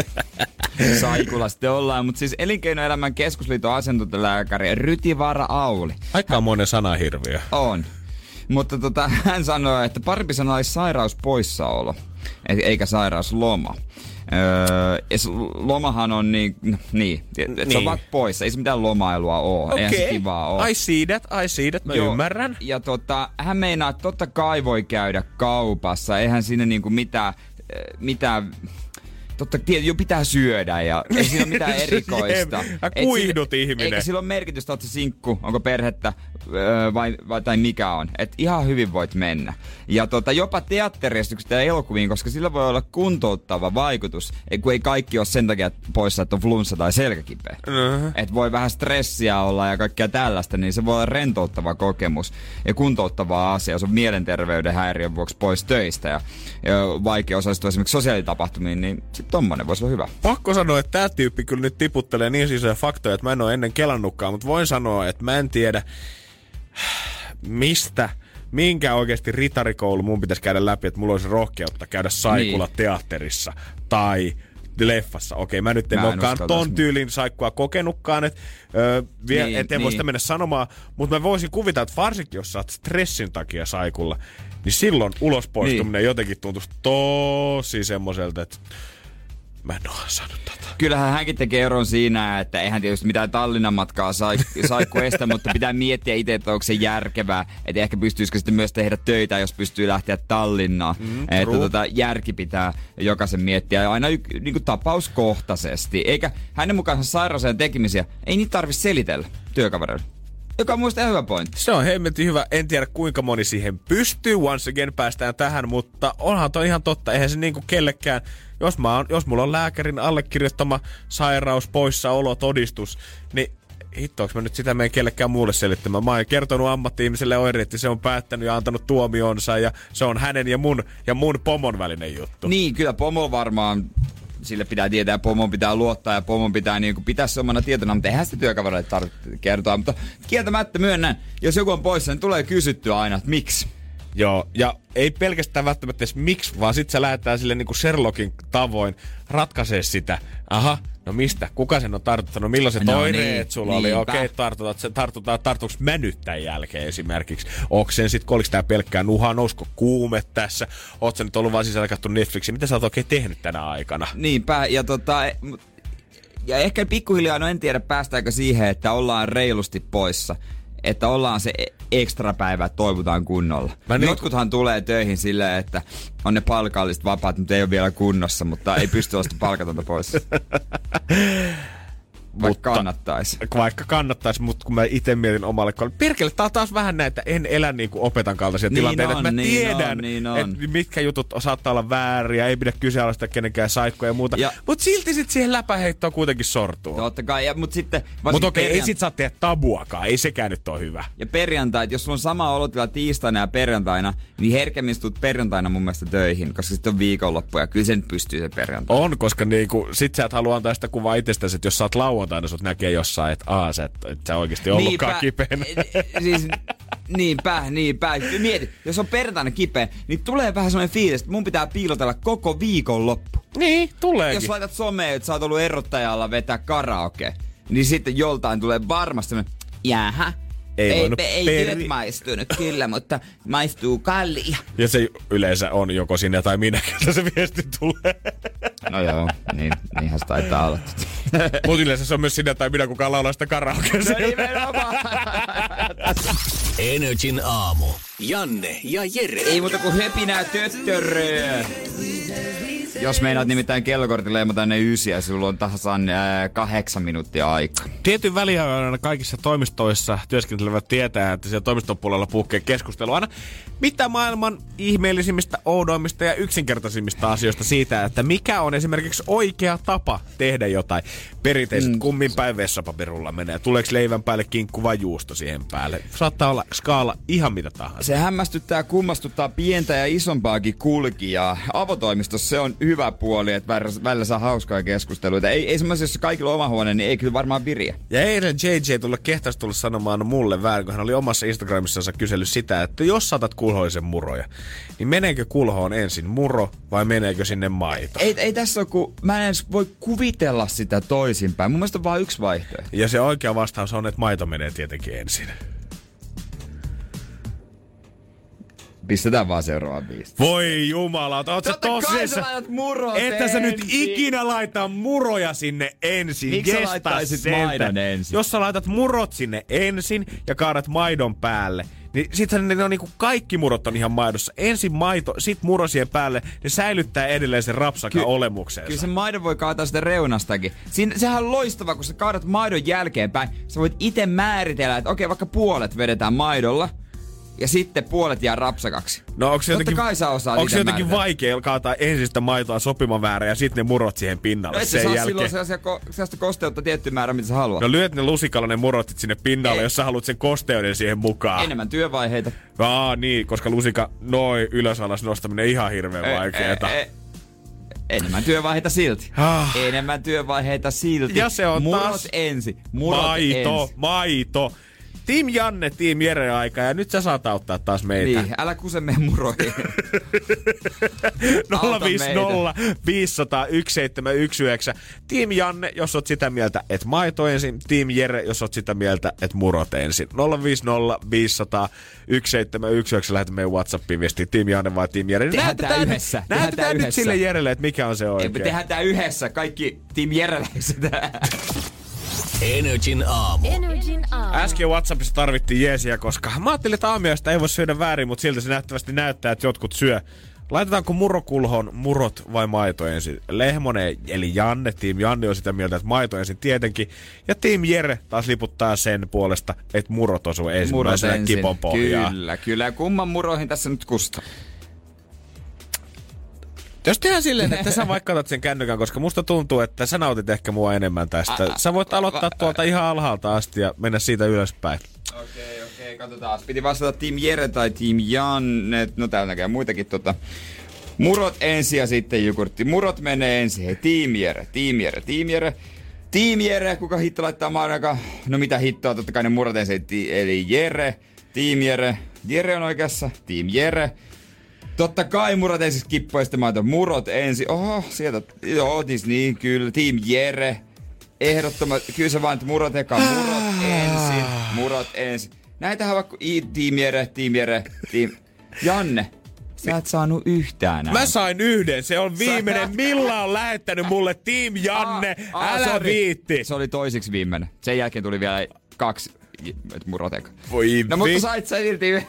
Saikulla sitten ollaan, mutta siis Elinkeinoelämän keskusliiton asiantuntijalääkäri Rytivaara Auli. Aika monen sanahirviö. On. Mutta hän sanoi, että parempi sana olisi sairauspoissaolo, eikä sairausloma. Lomahan on niin että niin. Sä oot poissa, ei se mitään lomailua oo, okay. Eihän se kivaa oo. I see that, mä ymmärrän. Ja hän meinaa, että totta kai voi käydä kaupassa, eihän siinä niinku mitään totta jo pitää syödä ja ei siinä ole mitään erikoista. Kuihdut ihminen. Eikä sillä ole merkitystä, ootko sinkku, onko perhettä tai mikä on. Et ihan hyvin voit mennä. Ja jopa teatteriesitykset ja elokuviin, koska sillä voi olla kuntouttava vaikutus, kun ei kaikki ole sen takia poissa, että on flunssa tai selkäkipeä. Et voi vähän stressiä olla ja kaikkea tällaista, niin se voi olla rentouttava kokemus ja kuntouttava asia, jos on mielenterveyden häiriön vuoksi pois töistä ja vaikea osallistua esimerkiksi sosiaalitapahtumiin, niin tommonen voisi olla hyvä. Pakko sanoa, että tää tyyppi kyllä nyt tiputtelee niin isoja faktoja, että mä en oo ennen kelannutkaan, mutta voin sanoa, että mä en tiedä minkä oikeesti ritarikoulu mun pitäisi käydä läpi, että mulla olisi rohkeutta käydä saikulla teatterissa tai leffassa. Okei, mä nyt en olekaan ton tyylin saikkua kokenutkaan, että en voi sitä mennä sanomaan, mutta mä voisin kuvitella, että varsinkin jos sä oot stressin takia saikulla, niin silloin ulospoistuminen jotenkin tuntuisi tosi semmoiselta, että mä en oo saanut tätä. Kyllähän hänkin tekee eron siinä, että eihän tietysti mitään Tallinnan matkaa saikku estä, mutta pitää miettiä itse, että onko se järkevää. Että ehkä pystyisikö sitten myös tehdä töitä, jos pystyy lähteä Tallinnaan. Että järki pitää jokaisen miettiä ja aina niinku tapauskohtaisesti. Eikä hänen mukaansa sairausajan tekemisiä, ei niitä tarvitse selitellä työkavereille. Joka on muista hyvä pointti. Se on hemmetin hyvä. En tiedä kuinka moni siihen pystyy. Once again päästään tähän, mutta onhan toi ihan totta. Eihän se niinku kellekään. Jos mulla on lääkärin allekirjoittama sairauspoissaolotodistus, niin hittoaks mä nyt sitä menen kellekään muulle selittämään. Mä oon kertonut ammatti-ihmiselle oireet, se on päättänyt ja antanut tuomionsa ja se on hänen ja mun pomon välinen juttu. Niin, kyllä pomo varmaan. Sille pitää tietää ja pomon pitää luottaa ja pomon pitää niinku pitää se omana tietona, mutta eihän sitä työkaverille tarvitse kertoa. Mutta kieltämättä myönnän, jos joku on poissa, niin tulee kysyttyä aina, että miksi. Joo, ja ei pelkästään välttämättä edes miksi, vaan sit sä lähdetään sille niinku Sherlockin tavoin ratkaisee sitä. Aha, no mistä? Kuka sen on tartuttanut? Milloin se oireet sulla oli? Okei, tartuuko mä nyt tämän jälkeen esimerkiksi? Onko sen sit, oliko tää pelkkää nuhaa? Nousko kuume tässä? Ootko sä nyt ollut vaan sisällä kattu Netflixiä? Mitä sä oot oikein tehnyt tänä aikana? Niinpä, ja ja ehkä pikkuhiljaa, no en tiedä päästäänkö siihen, että ollaan reilusti poissa. Että ollaan se ekstra päivä, toivotaan kunnolla. Jotkuthan tulee töihin silleen, että on ne palkalliset vapaat, mutta ei ole vielä kunnossa, mutta ei pysty ostamaan palkatonta pois. Vaikka kannattaisi, mutta kun mä itse mietin omalle kohdalleen. Perkele, tää on taas vähän näitä en elä niin kuin opetan kaltaisia tilanteita. Että mä tiedän, että mitkä jutut saattaa olla vääriä, ei pidä kyseenalaistaa kenenkään saikkoja ja muuta. Mutta silti sit siihen läpäheittoon kuitenkin sortuu. Totta kai, mutta sitten. Mutta okei, ei sit saa tehdä tabuakaan, ei sekään nyt ole hyvä. Ja perjantai, että jos sulla on sama olotila tiistaina ja perjantaina, niin herkemmin sä tulet perjantaina mun mielestä töihin, koska sitten on viikonloppu ja kyllä sen pystyy se perjantaina. On, koska niinku, sit sä et halua antaa sitä kuvaa itsestäsi, että jos sä oot aina sut näkee jossain, että sä et sä oikeesti ollutkaan kipeänä. Siis, niinpä. Mieti, jos on perjantaina kipeä, niin tulee vähän semmoinen fiilis, että mun pitää piilotella koko viikonloppu. Niin, tuleekin. Jos laitat someen, että sä oot ollut erottajalla vetää karaoke, niin sitten joltain tulee varmasti semmoinen, jäähä. Ei nyt maistunut, kyllä, mutta maistuu kallia. Ja se yleensä on joko sinä tai minä, kun se viesti tulee. No joo, niinhän se taitaa olla. Mut yleensä se on myös sinä tai minä, kukaan laulaa sitä karaokea. No nimenomaan. Energin aamu. Janne ja Jere. Ei muuta kuin höpinää töttöröä. Jos meinaat nimittäin kellokortille leimata ne 9, sulla on tasan 8 minuuttia aikaa. Tietyn väliajan kaikissa toimistoissa työskentelevät tietää, että siellä toimiston puolella puhkee keskustelu aina mitä maailman ihmeellisimmistä, oudoimmista ja yksinkertaisimmista asioista siitä, että mikä on esimerkiksi oikea tapa tehdä jotain. Perinteiset kumminpäin vessapaperulla menee. Tuleeko leivän päälle kinkku vai juusto siihen päälle? Saattaa olla skaala ihan mitä tahansa. Se hämmästyttää, kummastuttaa pientä ja isompaakin kulkijaa. Avotoimistossa se on hyvä puoli, että välillä saa hauskaa keskusteluita. Ei semmoisessa, jos kaikilla on oma huone, niin ei kyllä varmaan viriä. Ja eilen JJ kehtaisi tulla sanomaan mulle väärin, kun hän oli omassa Instagramissa kysellyt sitä, että jos saatat kulhoisen muroja, niin meneekö kulhoon ensin muro vai meneekö sinne maito? Ei tässä ole, kun mä en edes voi kuvitella sitä toisinpäin. Mun mielestä on vaan yksi vaihtoehto. Ja se oikea vastaus on, että maito menee tietenkin ensin. Pistetään vaan seuraavaan biistiin. Voi jumala, oot sä tosissa, että sä nyt ikinä laita muroja sinne ensin. Miksi sä laittaisit maidon ensin? Jos sä laitat murot sinne ensin ja kaadat maidon päälle, niin sitten ne on niinku kaikki murot on ihan maidossa. Ensin maito, sit muro siihen päälle, ne säilyttää edelleen sen rapsaka olemukseensa. Kyllä sen maidon voi kaataa sitä reunastakin. Sehän on loistava, kun sä kaadat maidon jälkeenpäin. Sä voit itse määritellä, että okei, vaikka puolet vedetään maidolla, ja sitten puolet jää rapsakaksi. No onko se jotenkin vaikea kaataa ensin sitä maitoa sopiman väärä ja sitten ne murot siihen pinnalle? No et sä saa silloin sellaista kosteutta tietty määrä, mitä sä haluat. No lyöt ne lusikalla ne murot sinne pinnalle, jos sä haluat sen kosteuden siihen mukaan. Enemmän työvaiheita. Niin, koska lusika noin ylös alas nostaminen ihan hirveän vaikeeta. Enemmän työvaiheita silti. Enemmän työvaiheita silti. Ja se on murot taas ensin. Murot maito, ensin. Maito. Team Janne, Team Jere aika, ja nyt sä saat auttaa taas meitä. Niin, älä kuse mene muroihin. 050 500 1719. Team Janne, jos oot sitä mieltä, että maito ensin. Team Jere, jos oot sitä mieltä, että murot ensin. 050 500 1719. Lähetä meidän WhatsAppiin viestiin. Team Janne vai Team Jere. Nähdään nyt sille Jerelle, että mikä on se oikein. Me tehdään tää yhdessä. Kaikki Team Jereläiset. Energin aamu. Äsken WhatsAppissa tarvittiin jeesiä, koska mä ajattelin, että aamiaista ei voi syödä väärin, mutta siltä se nähtävästi näyttää, että jotkut syö. Laitetaanko murokulhoon murot vai maito ensin? Lehmonen eli Janne, Team Janne on sitä mieltä, että maito ensin tietenkin. Ja Team Jere taas liputtaa sen puolesta, että murot osuu ensimmäisenä kipon pohjaan. Kyllä. Kumman muroihin tässä nyt kustaa? Jos tehdään silleen, että sä vaikka otat sen kännykän, koska musta tuntuu, että sä nautit ehkä mua enemmän tästä. Sä voit aloittaa tuolta ihan alhaalta asti ja mennä siitä ylöspäin. Okei, katsotaan. Piti vastata Team Jere tai Team Janne. No täällä näkee muitakin Murot ensin ja sitten jogurtti. Murot menee ensin. Hei, Team Jere. Kuka hitto laittaa maailman? No mitä hittoa, totta kai ne murot ensin. Eli Jere. Team Jere. Jere on oikeassa. Team Jere. Totta kai murot ensin kippoi, sitten mä otan murot ensin. Oho, sieltä. Joo, niin kyllä. Team Jere. Ehdottomasti. Kyllä se vaan, että murot eka. Murot ensin. Näitähän vaikka Team Jere. Janne. Sä et saanut yhtään näin. Mä sain yhden. Se on viimeinen. Milla on lähettänyt mulle Team Janne. Älä viitti. Se oli toiseksi viimeinen. Sen jälkeen tuli vielä 2 murot eka. Voi no mutta sait sä silti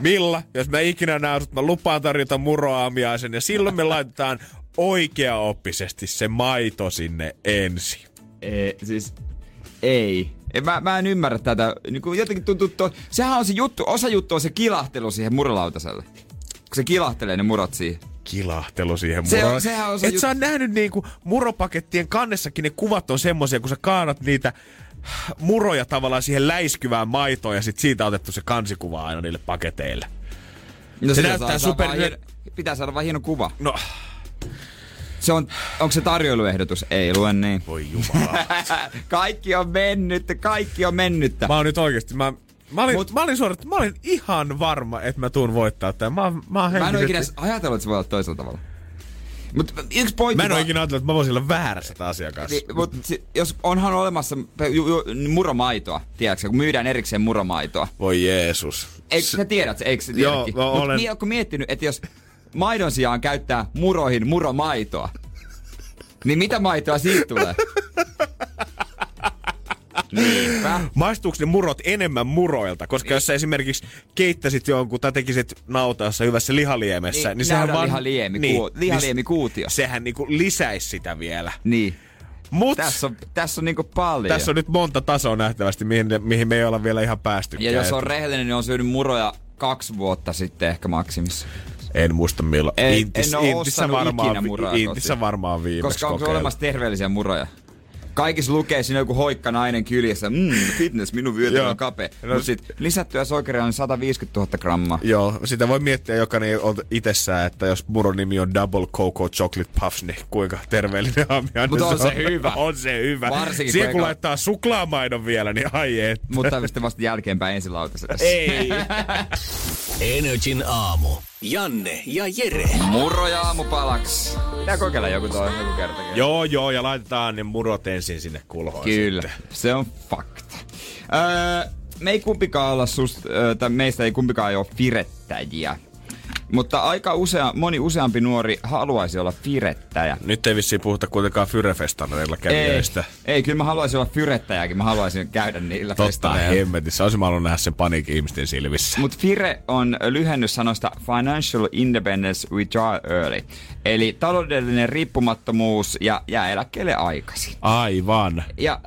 Milla, jos mä ikinä näytät, mä lupaan tarjota muroaamiaisen ja silloin me laitetaan oikeaoppisesti se maito sinne ensin. Ei. Mä en ymmärrä tätä. Jotenkin tuntuu, sehän on se juttu, osa juttu on se kilahtelu siihen murolautaselle. Kun se kilahtelee ne murot siihen. Kilahtelu siihen murot. Et sä oot nähnyt niinku muropakettien kannessakin ne kuvat on semmosia, kun sä kaadat niitä muroja tavallaan siihen läiskyvään maitoon ja sit siitä on otettu se kansikuva aina niille paketeille. No se näyttää pitää saada vaan hieno kuva. No. Onko se tarjoiluehdotus? Ei luen niin. Voi jumala. Kaikki on mennyttä. Mä oon nyt oikeesti, mä olin ihan varma, että mä tuun voittaa tämän. Mä en oikein ajatellut, että se voi olla toisella tavalla. Mä en oikein ajatellut, että mä voisin olla väärässä tämän asian kanssa. Jos onhan olemassa muromaitoa, tiedätkö, kun myydään erikseen muromaitoa. Voi Jeesus. Eikö sä tiedät se? Eikö sä tiedäkin? Joo, olen. Ootko miettinyt, että jos maidon sijaan käyttää muroihin muromaitoa, niin mitä maitoa siitä tulee? Niinpä. Maistuuko ne murot enemmän muroilta? Koska jos sä esimerkiksi keittäisit jonkun tai tekisit nautaassa hyvässä lihaliemessä, niin sehän vaan... Lihaliemikuutio. Sehän niinku lisäisi sitä vielä. Niin. Mut, tässä on niinku paljon. Tässä on nyt monta tasoa nähtävästi, mihin me ei olla vielä ihan päästykään. Ja jos on rehellinen, niin on syönyt muroja 2 vuotta sitten ehkä maksimissa. En muista milloin. Intissä varmaan viimeksi. Koska onko olemassa terveellisiä muroja? Kaikissa lukee siinä joku hoikka nainen kyljessä, fitness, minun vyötärö on kapea. No sit lisättyä soikeria on 150 000 grammaa. Joo, sitä voi miettiä jokainen on itsessään, että jos muron nimi on Double Cocoa Chocolate Puffs, niin kuinka terveellinen aamiainen. Mutta on se hyvä. On se hyvä. Varsinkin siihen kun laittaa suklaamaidon vielä, niin ai et. Mutta sitten vasta jälkeenpäin ensin lautasella. Ei. Energin aamu. Janne ja Jere. Muroja aamupalaksi. Tää kokeilla joku kertakin. Joo, ja laitetaan ne murot ensin sinne kulhoon. Kyllä, sitten. Se on fakta. Me ei kumpikaan olla meistä ei kumpikaan ole firettäjiä. Mutta moni useampi nuori haluaisi olla firettäjä. Nyt ei vissiin puhuta kuitenkaan fyrefestareilla kävijöistä. Ei, kyllä mä haluaisin olla firettäjäkin. Mä haluaisin käydä niillä festareilla. Totta hemmetissä. Olisin mä halunnut nähdä sen paniikin ihmisten silmissä. Mut fire on lyhennys sanoista Financial Independence Retire Early. Eli taloudellinen riippumattomuus ja jää eläkkeelle aikaisin. Aivan. Ja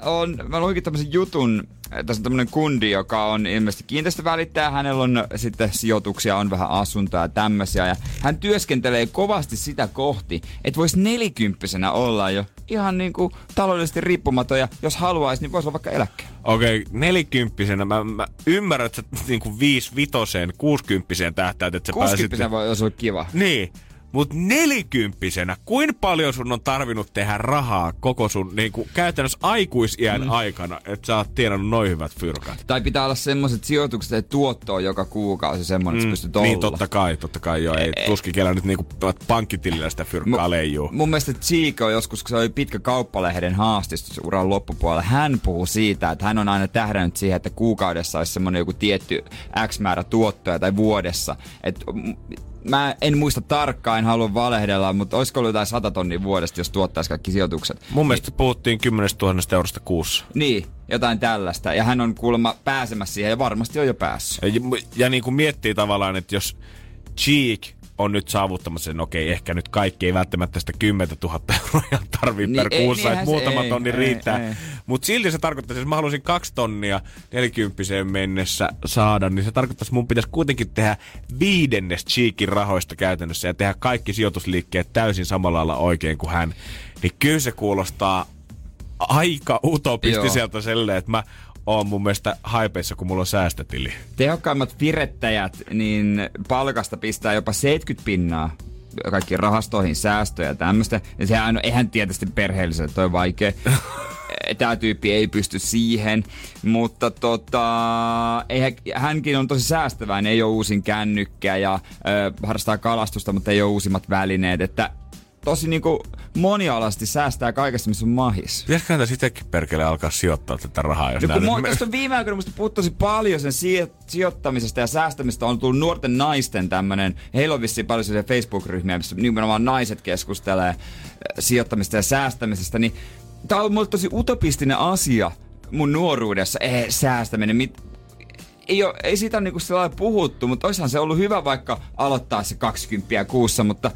mä luinkin tämmösen jutun. Tässä on tämmönen kundi, joka on ilmeisesti kiinteistövälittäjä. Hänellä on sitten sijoituksia, on vähän asuntoa ja tämmöisiä. Ja hän työskentelee kovasti sitä kohti, että voisi 40-vuotiaana olla jo ihan niinku taloudellisesti riippumaton. Ja jos haluaisi, niin voisi olla vaikka eläkkeellä. Okei, 40-vuotiaana. Mä ymmärrän, että sä niinku 5-5, 60-vuotiaana tähtäät, että sä pääsit... 60-vuotiaana voi olla kiva. Niin. Mut 40-vuotiaana, kuin paljon sun on tarvinnut tehdä rahaa koko sun niinku, käytännössä aikuisiän aikana, että sä oot tienannut noin hyvät fyrkat? Tai pitää olla semmoset sijoitukset, että tuotto on joka kuukausi semmonen, että sä pystyt olla. Niin totta kai joo. Ei tuskin keillä nyt niinku pankkitilillä sitä fyrkkaa leijuu. Mun mielestä Chico joskus, kun se oli pitkä Kauppalehden haastistus uran loppupuolella, hän puhuu siitä, että hän on aina tähdännyt siihen, että kuukaudessa olisi semmonen joku tietty X määrä tuottoja tai vuodessa. Mä en muista tarkkaan, en halua valehdella, mutta olisiko ollut jotain 100 000 vuodesta, jos tuottaisi kaikki sijoitukset. Mun mielestä puhuttiin 10 000 eurosta kuussa. Niin, jotain tällaista. Ja hän on kuulemma pääsemässä siihen ja varmasti on jo päässyt. Ja niin kuin miettii tavallaan, että jos Cheek on nyt saavuttamassa sen, okei, ehkä nyt kaikki ei välttämättä sitä 10 000 euroa tarvii niin, per kuussa, että muutama tonni riittää. Mutta silti se tarkoittaisi, että mä haluaisin 2 000 40 mennessä saada, niin se tarkoittaisi, että mun pitäisi kuitenkin tehdä 1/5 Cheekin rahoista käytännössä ja tehdä kaikki sijoitusliikkeet täysin samalla lailla oikein kuin hän. Niin kyllä se kuulostaa aika utopistiselta silleen, että mä on mun mielestä haipeissa, kun mulla on säästötili. Tehokkaimmat firettäjät, niin palkasta pistää jopa 70% kaikkiin rahastoihin, säästöjä ja tämmöistä. Ja sehän on, eihän tietysti perheelliselle, toi on vaikea. Tää tyyppi ei pysty siihen, mutta hänkin on tosi säästäväinen, ei ole uusin kännykkä ja harrastaa kalastusta, mutta ei ole uusimmat välineet, että tosi niinku monialaisesti säästää kaikesta, missä on mahis. Pitäisikö häntä sittenkin perkele alkaa sijoittaa tätä rahaa? Jos tästä on viime aikoina musta puhuttu tosi paljon sen sijoittamisesta ja säästämistä. On tullut nuorten naisten tämmönen, heillä on vissiin paljon sellaisia Facebook-ryhmiä, missä nimenomaan naiset keskustelee sijoittamista ja säästämisestä. Niin tää on mulle tosi utopistinen asia mun nuoruudessa. Säästäminen. Ei siitä ole niinku sellainen puhuttu, mutta oishan se ollut hyvä vaikka aloittaa se 20 kuussa, mutta...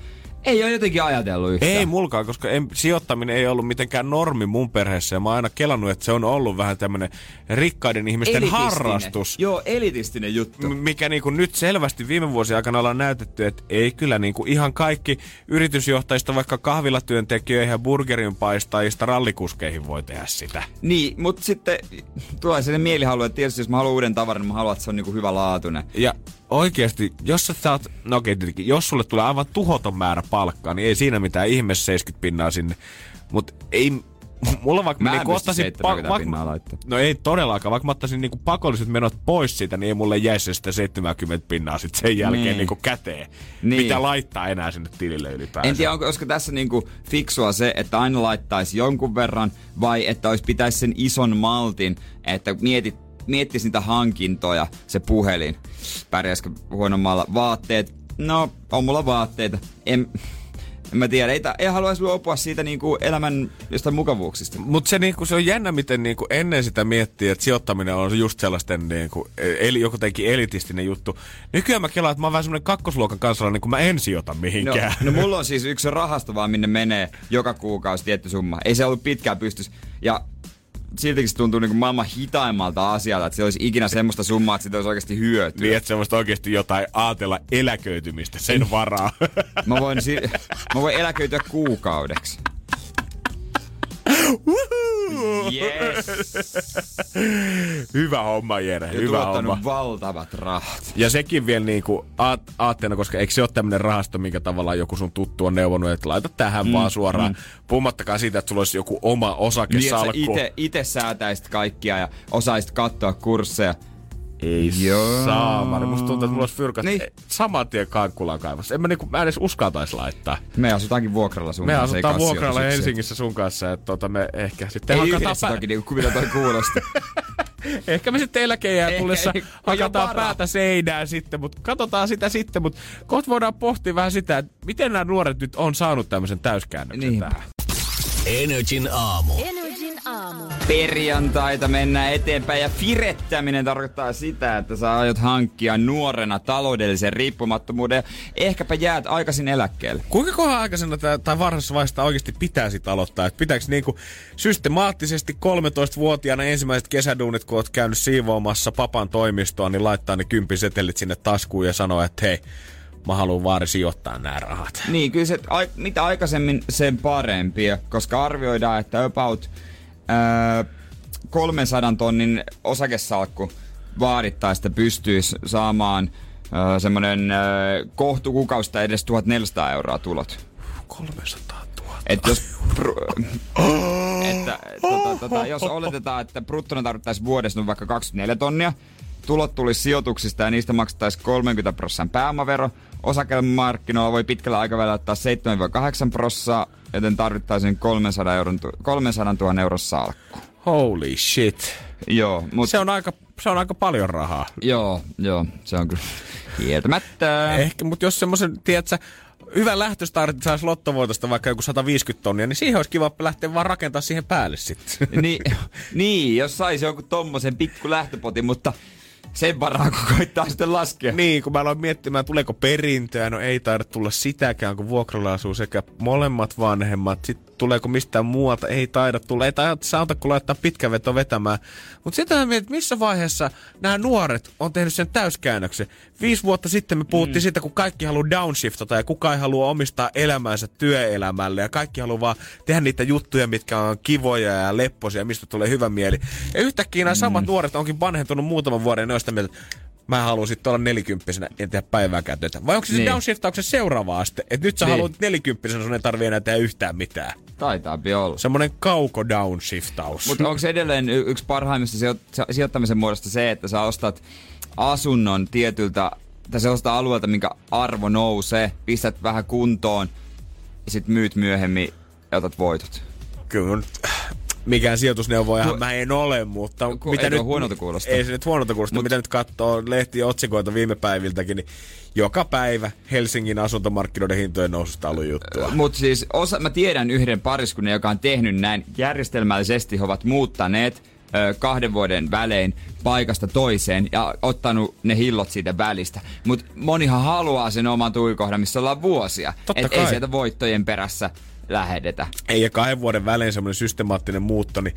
Ei ole jotenkin ajatellut yhtään. Ei mulkaan, koska sijoittaminen ei ollut mitenkään normi mun perheessä. Ja mä oon aina kelannut, että se on ollut vähän tämmönen rikkaiden ihmisten harrastus. Joo, elitistinen juttu. Mikä niinku nyt selvästi viime vuosien aikana ollaan näytetty, että ei kyllä niinku ihan kaikki yritysjohtajista, vaikka kahvilatyöntekijöihin ja burgerinpaistajista rallikuskeihin voi tehdä sitä. Niin, mutta sitten tulee sinne mielihalu, että tietysti jos mä haluan uuden tavaran, niin mä haluan, että se on niinku hyvälaatuinen. Ja oikeesti, jos sä saat, jos sulle tulee aivan tuhoton määrä palkkaa, niin ei siinä mitään ihme 70% sinne. Mut ei, mulla vaikka mä en niin pysty 70 pinnaa laittaa. No ei todellakaan, vaikka mä ottaisin niinku pakolliset menot pois siitä, niin ei mulle jäisi sitä 70% sit sen jälkeen niinku käteen. Niin. Mitä laittaa enää sinne tilille ylipäänsä. En tiedä, olisiko tässä niinku fiksua se, että aina laittaisi jonkun verran, vai että pitäisi sen ison maltin, että miettis niitä hankintoja, se puhelin. Pärjäisikö huonommalla? Vaatteet. No, on mulla vaatteita. En mä tiedä, ei haluaisi luopua siitä niinku elämän jostain mukavuuksista. Mutta se, niinku, se on jännä, miten niinku ennen sitä miettii, että sijoittaminen on just sellaisten niinku, jotenkin elitistinen juttu. Nykyään mä kelaan, että mä oon vähän semmoinen kakkosluokan kansalainen, kun mä en sijoita mihinkään. No mulla on siis yksi rahasto vaan, minne menee joka kuukausi tietty summa. Ei se ollut pitkään pystys. Ja siltikin se tuntuu niinku maailman hitaimmalta asialta, että se olisi ikinä semmoista summaa, että siitä olisi oikeasti hyötyä. Niin, että semmoista oikeasti jotain ajatella eläköitymistä sen varaa. Mä voin eläköityä kuukaudeksi. Yes. Hyvä homma, Jere. Ja hyvä homma. Valtavat rahat. Ja sekin vielä niinku aatteena, koska eikö se ole tämmönen rahasto, minkä tavallaan joku sun tuttu on neuvonut, että laita tähän vaan suoraan. Puhumattakaan siitä, että sulla olisi joku oma osakesalkku. Niin, että ite säätäisit kaikkia ja osaisit katsoa kursseja. Ei saamari. Musta tuntuu, että mulla olisi fyrkat niin saman tien kankkulaan kaivassa. En mä, niinku, mä edes uskaltais laittaa. Me asutaankin vuokralla sun kanssa. Me asutaan vuokralla Helsingissä sun kanssa. Että me ehkä sitten ei yhdessä toki, niin kuin mitä toi kuulosti. Ehkä me sitten eläkeijään tullessa hakataan päätä seinään sitten, mutta katsotaan sitä sitten. Mutta kohta voidaan pohtia vähän sitä, että miten nämä nuoret nyt on saanut tämmöisen täyskäännöksen niin tähän. Energin aamu. Perjantaita mennään eteenpäin ja firettäminen tarkoittaa sitä, että sä aiot hankkia nuorena taloudellisen riippumattomuuden ja ehkäpä jäät aikaisin eläkkeelle. Kuinka kohan aikaisena tai varhaisessa vaiheessa oikeasti pitää sit aloittaa? Et pitääkö niinku systemaattisesti 13-vuotiaana ensimmäiset kesäduunit, kun oot käynyt siivoamassa papan toimistoa, niin laittaa ne 10 setelit sinne taskuun ja sanoo, että hei, mä haluun vaan sijoittaa nämä rahat. Niin, kyllä se, mitä aikaisemmin sen parempi, koska arvioidaan, että about 300 000 osakesalkku vaadittaista pystyisi saamaan semmoinen kohtukukausta edes 1 400 € tulot. 300 000. Et jos, jos oletetaan, että bruttona tarvittaisiin vuodessa no vaikka 24 000, tulot tulisi sijoituksista ja niistä maksettaisiin 30% pääomavero. Osakemarkkinoilla voi pitkällä aikavälillä ottaa 7-8%, joten tarvittaisiin 300 000 euron salkku. Holy shit. Joo, mutta se on aika paljon rahaa. Joo, se on kyllä kieltämättä. Ehkä, mutta jos semmoisen, tiedätkö, hyvän lähtöstartin saisi lottovoitosta vaikka joku 150 000, niin siihen olisi kiva lähteä vaan rakentaa siihen päälle sitten. Niin, jos saisi joku tommosen pikku lähtöpotin, mutta sen varaan, kun koittaa sitten laskea. Niin, kun mä aloin miettimään, tuleeko perintöä. No ei taida tulla sitäkään, kun vuokralla asuu sekä molemmat vanhemmat. Sitten tuleeko mistään muualta, ei taida tulla. Ei taida saata, kun laittaa pitkä veto vetämään. Mutta sitten mä mietin, missä vaiheessa nämä nuoret on tehnyt sen täyskäännöksen. 5 vuotta sitten me puhuttiin siitä, kun kaikki haluaa downshiftata ja kukaan ei halua omistaa elämäänsä työelämälle. Ja kaikki haluaa vaan tehdä niitä juttuja, mitkä on kivoja ja lepposia, mistä tulee hyvä mieli. Ja yhtäkkiä nämä samat nuoret onkin vanhentunut muutaman vuoden ja mieltä, mä haluan sitten olla 40-vuotiaana en tehdä päivääkään töitä. Vai onko se downshiftauksen seuraava aste? Että nyt sä haluat 40-vuotiaana, sun ei tarvii enää tehdä yhtään mitään. Taitaapi olla. Semmoinen kauko-downshiftaus. Mutta onko se edelleen yksi parhaimmista sijoittamisen muodosta se, että sä ostat asunnon tietyltä, tai sellaista alueelta, minkä arvo nousee, pistät vähän kuntoon, ja sit myyt myöhemmin ja otat voitot? Kyllä. Mikään sijoitusneuvojahan mä en ole, mutta mitä nyt huonolta kuulosta. Ei se nyt huonolta kuulosta, mitä nyt katsoo lehtien otsikoita viime päiviltäkin, niin joka päivä Helsingin asuntomarkkinoiden hintojen noususta on ollut juttua. Mutta siis mä tiedän yhden pariskunnan, joka on tehnyt näin. Järjestelmällisesti he ovat muuttaneet 2 vuoden välein paikasta toiseen ja ottanut ne hillot siitä välistä. Mutta monihan haluaa sen oman tuikohdan, missä ollaan vuosia. Että ei sieltä voittojen perässä lähdetä. Ei, ja 2 vuoden välein semmoinen systemaattinen muutto, niin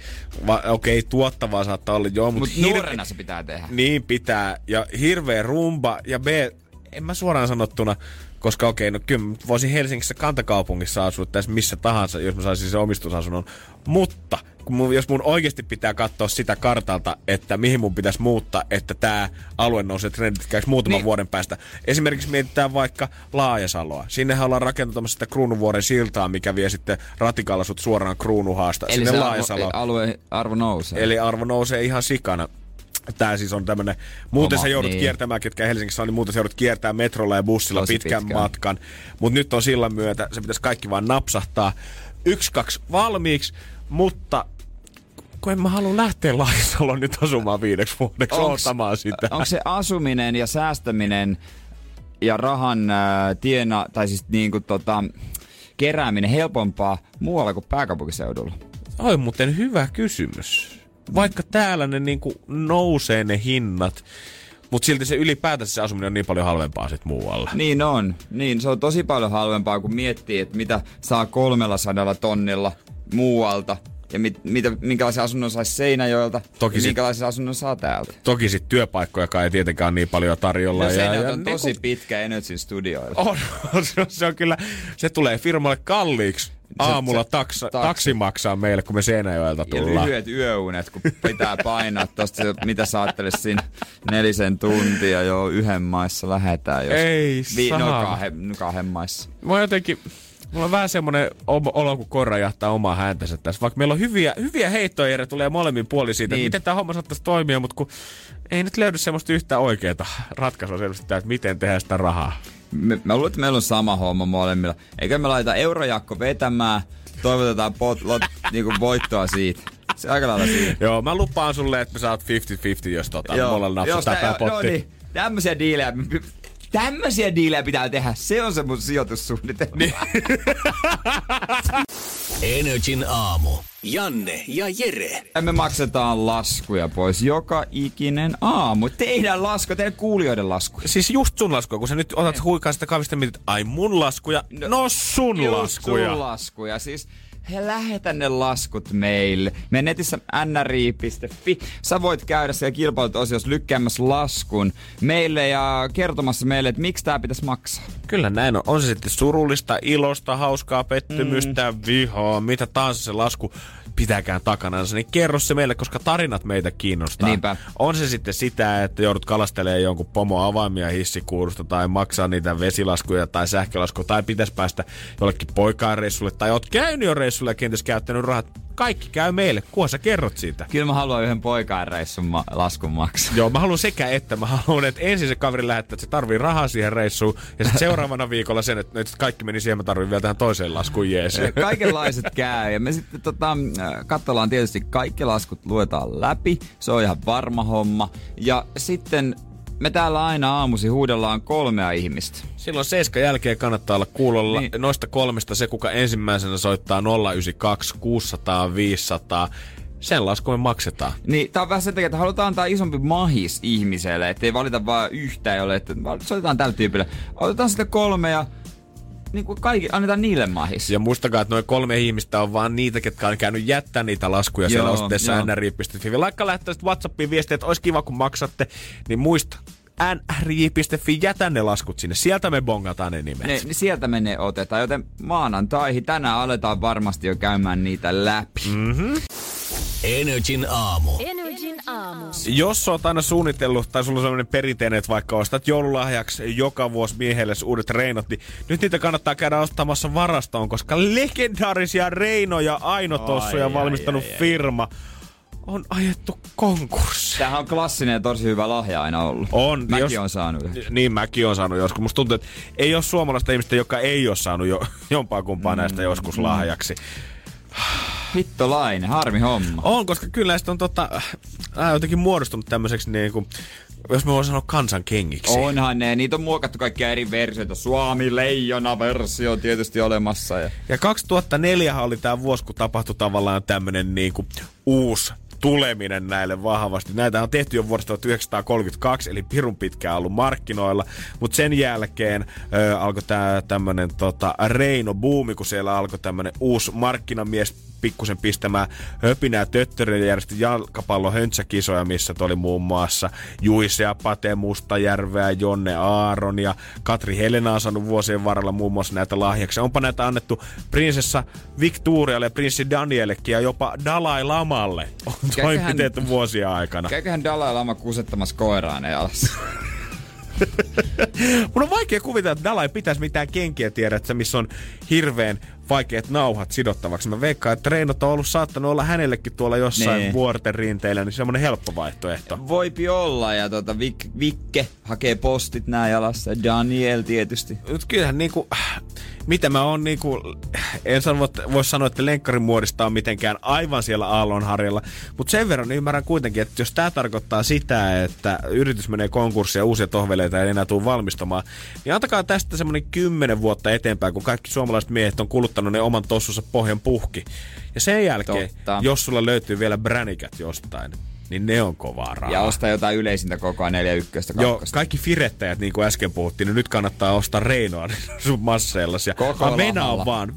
okei, tuottavaa saattaa olla joo, mutta nuorena se pitää tehdä. Niin pitää, ja hirveä rumba, ja en mä suoraan sanottuna, koska okei, no kyllä voisin Helsingissä kantakaupungissa asua tässä missä tahansa, jos mä saisin sen omistusasunnon, mutta jos mun oikeasti pitää katsoa sitä kartalta, että mihin mun pitäisi muuttaa, että tää alue nousee trendit käys muutaman vuoden päästä. Esimerkiksi mietitään vaikka Laajasaloa. Sinnehän ollaan rakentamassa sitä Kruunuvuoren siltaa, mikä vie sitten ratikalla sut suoraan Kruunuhaasta. Eli sinne Laajasaloon. Arvo nousee. Eli arvo nousee ihan sikana. Tää siis on tämmönen, muuten sä joudut kiertämään, ketkä Helsingissä on, niin muuten sä joudut kiertämään metrolla ja bussilla pitkän matkan. Mut nyt on sillan myötä, se pitäisi kaikki vaan napsahtaa 1-2 valmiiksi, mutta kun en mä halua lähteä Laajasaloon nyt asumaan 5 vuodeksi ottamaan sitä. Onko se asuminen ja säästäminen ja rahan tiena, tai siis niinku kerääminen helpompaa muualla kuin pääkaupunkiseudulla? Ai muuten hyvä kysymys. Vaikka täällä ne niinku nousee ne hinnat, mutta silti se ylipäätänsä se asuminen on niin paljon halvempaa sit muualla. Niin on. Niin, se on tosi paljon halvempaa, kun miettii, että mitä saa 300 tonnilla muualta. Ja minkälaisen asunnon saisi Seinäjoelta toki ja minkälaisen asunnon saa täältä. Toki sitten työpaikkojakaan ei tietenkään niin paljon tarjolla. No, Seinäjoelta on tosi pitkä Energyn studioilla. Se on kyllä, se tulee firmalle kalliiksi. Aamulla taksi maksaa meille, kun me Seinäjoelta tullaan. Ja lyhyet yöunet, kun pitää painaa tosta, mitä sä ajattelis siinä 4 tuntia jo yhden maissa lähetään. Jos ei saa. No kahden maissa. Mä jotenkin... Mulla on vähän semmonen olo, kun koira jahtaa omaa häntänsä tässä. Vaikka meillä on hyviä heittoja, tulee molemmin puolin siitä, niin. Miten tää homma saattaisi toimia, mutta kun ei nyt löydy semmoista yhtään oikeeta ratkaisua selvästi, että miten tehdään sitä rahaa. Mä luulen, että meillä on sama homma molemmilla. Eikä me laita eurojakko vetämään, toivotetaan niinku voittoa siitä. Se aika lailla siitä. Joo, mä lupaan sulle, että me saat 50-50, jos mulla napsataan tää potti. Joo, niin. Tämmösiä diilejä. Tämmöisiä diilejä pitää tehdä. Se on se mun sijoitussuunnitelma. Energin aamu. Janne ja Jere. Me maksetaan laskuja pois joka ikinen aamu. Tehdään laskuja, teidän kuulijoiden laskuja. Siis just sun laskuja, kun sä nyt otat huikaa sitä kahvista mietit, ai mun laskuja, no sun just laskuja. Sun laskuja, siis... He lähetä ne laskut meille. Meidän netissä nri.fi. Sä voit käydä siellä kilpailut-osiossa lykkäämässä laskun meille ja kertomassa meille, että miksi tää pitäisi maksaa. Kyllä näin on. On se sitten surullista, ilosta, hauskaa, pettymystä, vihaa, mitä taas se lasku pitääkään takanansa. Niin kerro se meille, koska tarinat meitä kiinnostaa. Niinpä. On se sitten sitä, että joudut kalastelemaan jonkun pomo avaimia hissikuurusta tai maksaa niitä vesilaskuja tai sähkölaskuja tai pitäisi päästä jollekin poikaan reissulle tai oot käynyt jo reissulle ja kenties käyttänyt rahat. Kaikki käy meille, kun sä kerrot siitä. Kyllä mä haluan yhden poikaan reissun laskun maksaa. Joo, mä haluan sekä että. Mä haluan, että ensin se kaveri lähettää, että se tarvii rahaa siihen reissuun. Ja sitten seuraavana viikolla sen, että nyt kaikki meni siihen, mä tarvin vielä tähän toiseen laskuun jees. Kaikenlaiset käy. Ja me sitten katsellaan tietysti kaikki laskut, luetaan läpi. Se on ihan varma homma. Ja sitten... Me täällä aina aamusi huudellaan 3 ihmistä. Silloin 7 jälkeen kannattaa olla kuulolla. Niin. Noista 3 se, kuka ensimmäisenä soittaa 092 600 500, sen lasku me maksetaan. Niin, tää on vähän sen takia, että halutaan antaa isompi mahis ihmiselle, ettei valita vaan yhtään jolle, että soitetaan tällä tyypillä. Otetaan sitten 3 ja... Niin kuin kaikki, annetaan niille mahis. Ja muistakaa, että noin 3 ihmistä on vaan niitä, ketkä on käynyt jättää niitä laskuja siellä osoitteessa nri.fi. Vaikka lähettäisit WhatsAppiin viestiä, että olisi kiva kun maksatte, niin muista nri.fi, jätä ne laskut sinne. Sieltä me bongataan ne nimet. Ne, sieltä me ne otetaan, joten maanantaihin tänään aletaan varmasti jo käymään niitä läpi. Mm-hmm. Energin aamu. Jos oot aina suunnitellut, tai sulla on sellainen perinteinen, että vaikka ostat joululahjaksi joka vuosi miehelles uudet reinot, niin nyt niitä kannattaa käydä ostamassa varastoon, koska legendaarisia reinoja ainotossuja valmistanut firma on ajettu konkurssi. Tämähän on klassinen ja tosi hyvä lahja aina ollut. On. Mäkin on saanut. Niin, mäkin on saanut joskus. Musta tuntuu, että ei ole suomalaista ihmistä, joka ei ole saanut jompaa kumpaa näistä joskus lahjaksi. Hittolainen, harmi homma. On, koska kyllä näistä on jotenkin muodostunut tämmöiseksi niinku, jos mä voin sanoa kansankengiksi. Onhan ne, niitä on muokattu kaikkia eri versioita. Suomi-leijona-versio on tietysti olemassa. Ja 2004 oli tää vuosi, kun tapahtui tavallaan tämmönen niinku uusi tuleminen näille vahvasti. Näitä on tehty jo vuodesta 1932, eli pirun pitkään ollut markkinoilla, mutta sen jälkeen alkoi tää tämmönen Reino-buumi, kun siellä alkoi tämmönen uusi markkinamies pikkusen pistämään höpinää töttörille, järjesti jalkapallohöntsäkisoja, missä oli muun muassa Juisea, Pate Mustajärveä, Jonne Aaron ja Katri Helena on saanut vuosien varrella muun muassa näitä lahjaksi. Onpa näitä annettu prinsessa Victorialle, prinssi Daniellekin ja jopa Dalai Lamalle on toimenpiteet vuosia aikana. Käyköhän Dalai Lama kusettamassa koiraan jalassa? Mun on vaikea kuvitella, että Dalai pitäisi mitään kenkiä tiedä, että missä on hirveän vaikeat nauhat sidottavaksi. Mä veikkaan, että treenot on ollut saattanut olla hänellekin tuolla jossain vuorten rinteillä, niin semmonen helppo vaihtoehto. Voipi olla, ja Vikke hakee postit nää jalassa, Daniel tietysti. Nyt kyllähän niinku... mitä mä oon niinku, en voi sanoa, että lenkkarin muodista on mitenkään aivan siellä aallonharjalla, mutta sen verran ymmärrän kuitenkin, että jos tää tarkoittaa sitä, että yritys menee konkurssiin ja uusia tohveleita ei enää tule valmistamaan, niin antakaa tästä semmonen 10 vuotta eteenpäin, kun kaikki suomalaiset miehet on kuluttanut ne oman tossunsa pohjan puhki. Ja sen jälkeen, jos sulla löytyy vielä bränikät jostain, niin ne on kovaa rahaa. Ja ostaa jotain yleisintä kokoa 4.1. Joo, kaikki firettäjät, niin kuin äsken puhuttiin, niin nyt kannattaa ostaa Reinoa sun masseillas. Venaa vaan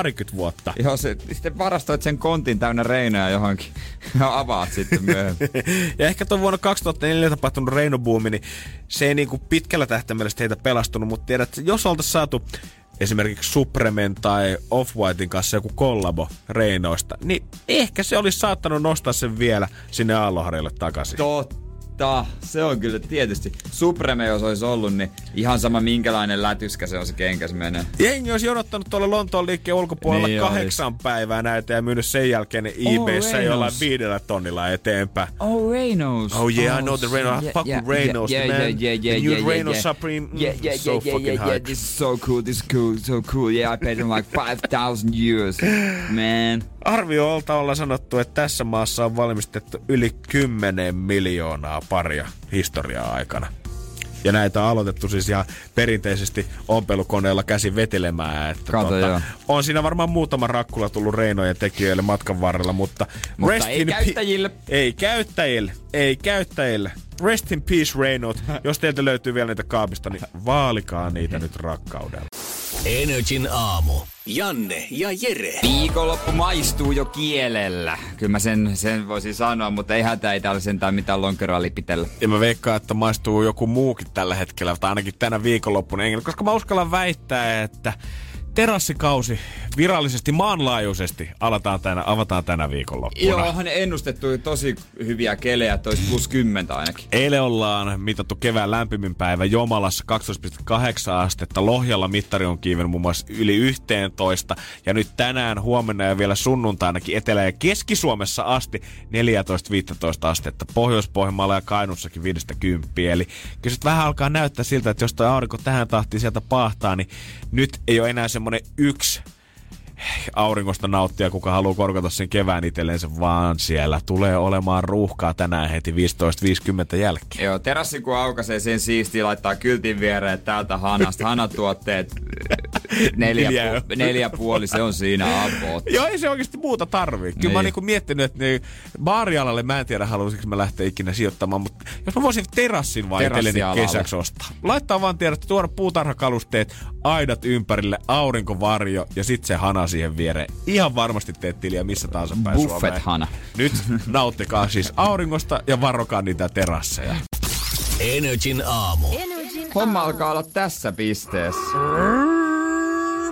20 vuotta. Joo, sitten varastoit sen kontin täynnä Reinoja johonkin. Ja avaat sitten myöhemmin. Ja ehkä tuon vuonna 2004 tapahtunut Reino-buumi, niin se ei niin kuin pitkällä tähtäimellä heitä pelastunut, mutta tiedät, jos oltaisiin saatu esimerkiksi Supremen tai Off-Whitein kanssa joku kollabo Reinoista, niin ehkä se olisi saattanut nostaa sen vielä sinne aallonharjalle takaisin. Totta, se on kyllä tietysti. Supreme jos olisi ollut, niin ihan sama minkälainen lätyskä se on se kenkäs menee. Jengi olisi jonottanut tuolla Lontoon liikkeen ulkopuolella niin 8 päivää näitä ja myynyt sen jälkeen eBayssä jollain 5 tonnilla eteenpäin. Oh, Reinos. Oh yeah, I know the Reinos. Yeah, fuck yeah, Reinos, yeah, man. The new Reinos Supreme. So fucking high. This is so cool, Yeah, I paid him like 5,000 euros, man. Arviolta ollaan sanottu, että tässä maassa on valmistettu yli 10 miljoonaa paria historiaa aikana. Ja näitä on aloitettu siis ihan perinteisesti ompelukoneella käsin vetelemään. Että on siinä varmaan muutama rakkula tullut Reinojen tekijöille matkan varrella, mutta ei käyttäjille. Ei käyttäjille. Rest in peace, Reinot. Jos teiltä löytyy vielä niitä kaapista, niin vaalikaa niitä nyt rakkaudella. Energin aamu. Janne ja Jere. Viikonloppu maistuu jo kielellä. Kyllä mä sen voisin sanoa, mutta ei hätää, ei täällä sentään mitään lonkeroa lipitellä. Ja mä veikkaan, että maistuu joku muukin tällä hetkellä, tai ainakin tänä viikonloppuna englannin, koska mä uskallan väittää, että terassikausi virallisesti maanlaajuisesti avataan tänä viikonloppuna. Joo, onhan ennustettu tosi hyviä kelejä, että olisi +10 ainakin. Eilen ollaan mitattu kevään lämpimin päivä Jomalassa 12,8 astetta. Lohjalla mittari on kiivennyt muun muassa yli 11. Ja nyt tänään, huomenna ja vielä sunnuntainakin Etelä- ja Keski-Suomessa asti 14-15 astetta. Pohjois-Pohjanmaalla ja Kainussakin 5-10. Eli kyllä vähän alkaa näyttää siltä, että jos tuo aurinko tähän tahtiin sieltä paahtaa, niin nyt ei ole enää semmonen yksi auringosta nauttia, kuka haluaa korkata sen kevään itsellensä, vaan siellä tulee olemaan ruuhkaa tänään heti 15.50 jälkeen. Joo, terassi kun aukaisee sen siistiä, laittaa kyltin viereen, että täältä hanasta hanatuotteet 4,5, se on siinä apot. Joo, ei se oikeasti muuta tarvii. Kyllä niin. Mä oon niinku miettinyt, että baarialalle mä en tiedä, haluaisinko mä lähteä ikinä sijoittamaan, mutta jos mä voisin terassin vaan itselleni kesäksi ostaa. Laittaa vaan tiedä, että tuoda puutarhakalusteet, aidat ympärille, aurinkovarjo ja sit se hana siihen viereen. Ihan varmasti teet tiliä missä tahansa päin Buffet Suomeen. Hana. Nyt nauttikaa siis auringosta ja varokaa niitä terasseja. Energin aamu. Homma alkaa olla tässä pisteessä.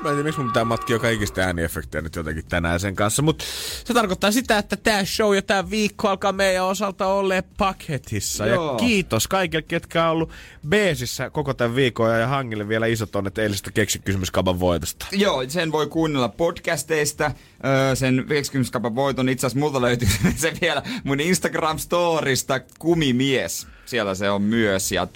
Mä en tiedä, miksi mun pitää matkia kaikista ääniefektejä nyt jotenkin tänään sen kanssa, mutta se tarkoittaa sitä, että tää show ja tää viikko alkaa meidän osalta olleen paketissa. Joo. Ja kiitos kaikille, ketkä on ollut beesissä koko tämän viikon ja hangille vielä isot onnet eilisestä keksikysymyskaupan voitosta. Joo, sen voi kuunnella podcasteista. Sen keksikysymyskaupan voiton itse asiassa multa löytyy se vielä mun Instagram-storista Kumimies. Siellä se on myös ja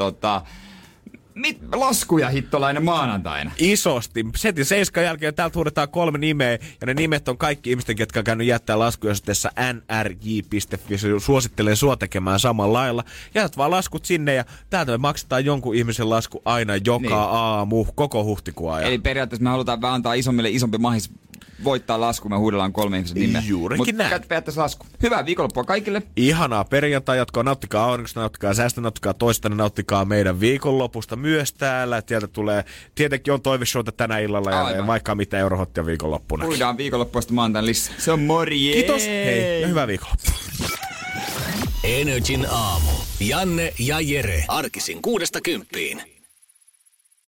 laskuja hittolainen maanantaina. Isosti. Setin 7 jälkeen täältä huudetaan 3 nimeä. Ja ne nimet on kaikki ihmisten, ketkä on käynyt jättää laskuja osoitteessa nrj.fi. Se suosittelee sua tekemään samalla lailla. Jätät vaan laskut sinne ja täältä me maksetaan jonkun ihmisen lasku aina joka aamu koko huhtikuun ajan. Eli periaatteessa me halutaan vaan antaa isommille isompi mahdollisuus voittaa lasku, me huudellaan 3 ihmisen nimeä. Juurikin näin. Mutta käytä lasku. Hyvää viikonloppua kaikille. Ihanaa perjantai, jatkoa nauttikaa auringosta, nauttikaa säästä, nauttikaa toista, nauttikaa meidän viikonlopusta myös täällä. Tieltä tulee, tietenkin on toiveshowta tänä illalla ja vaikka mitä eurohottia viikonloppuna. Puidaan viikonloppuista maanantain lisää. Se on morjens. Kiitos, hei ja hyvää viikonloppua. Energin aamu. Janne ja Jere. Arkisin 6–10.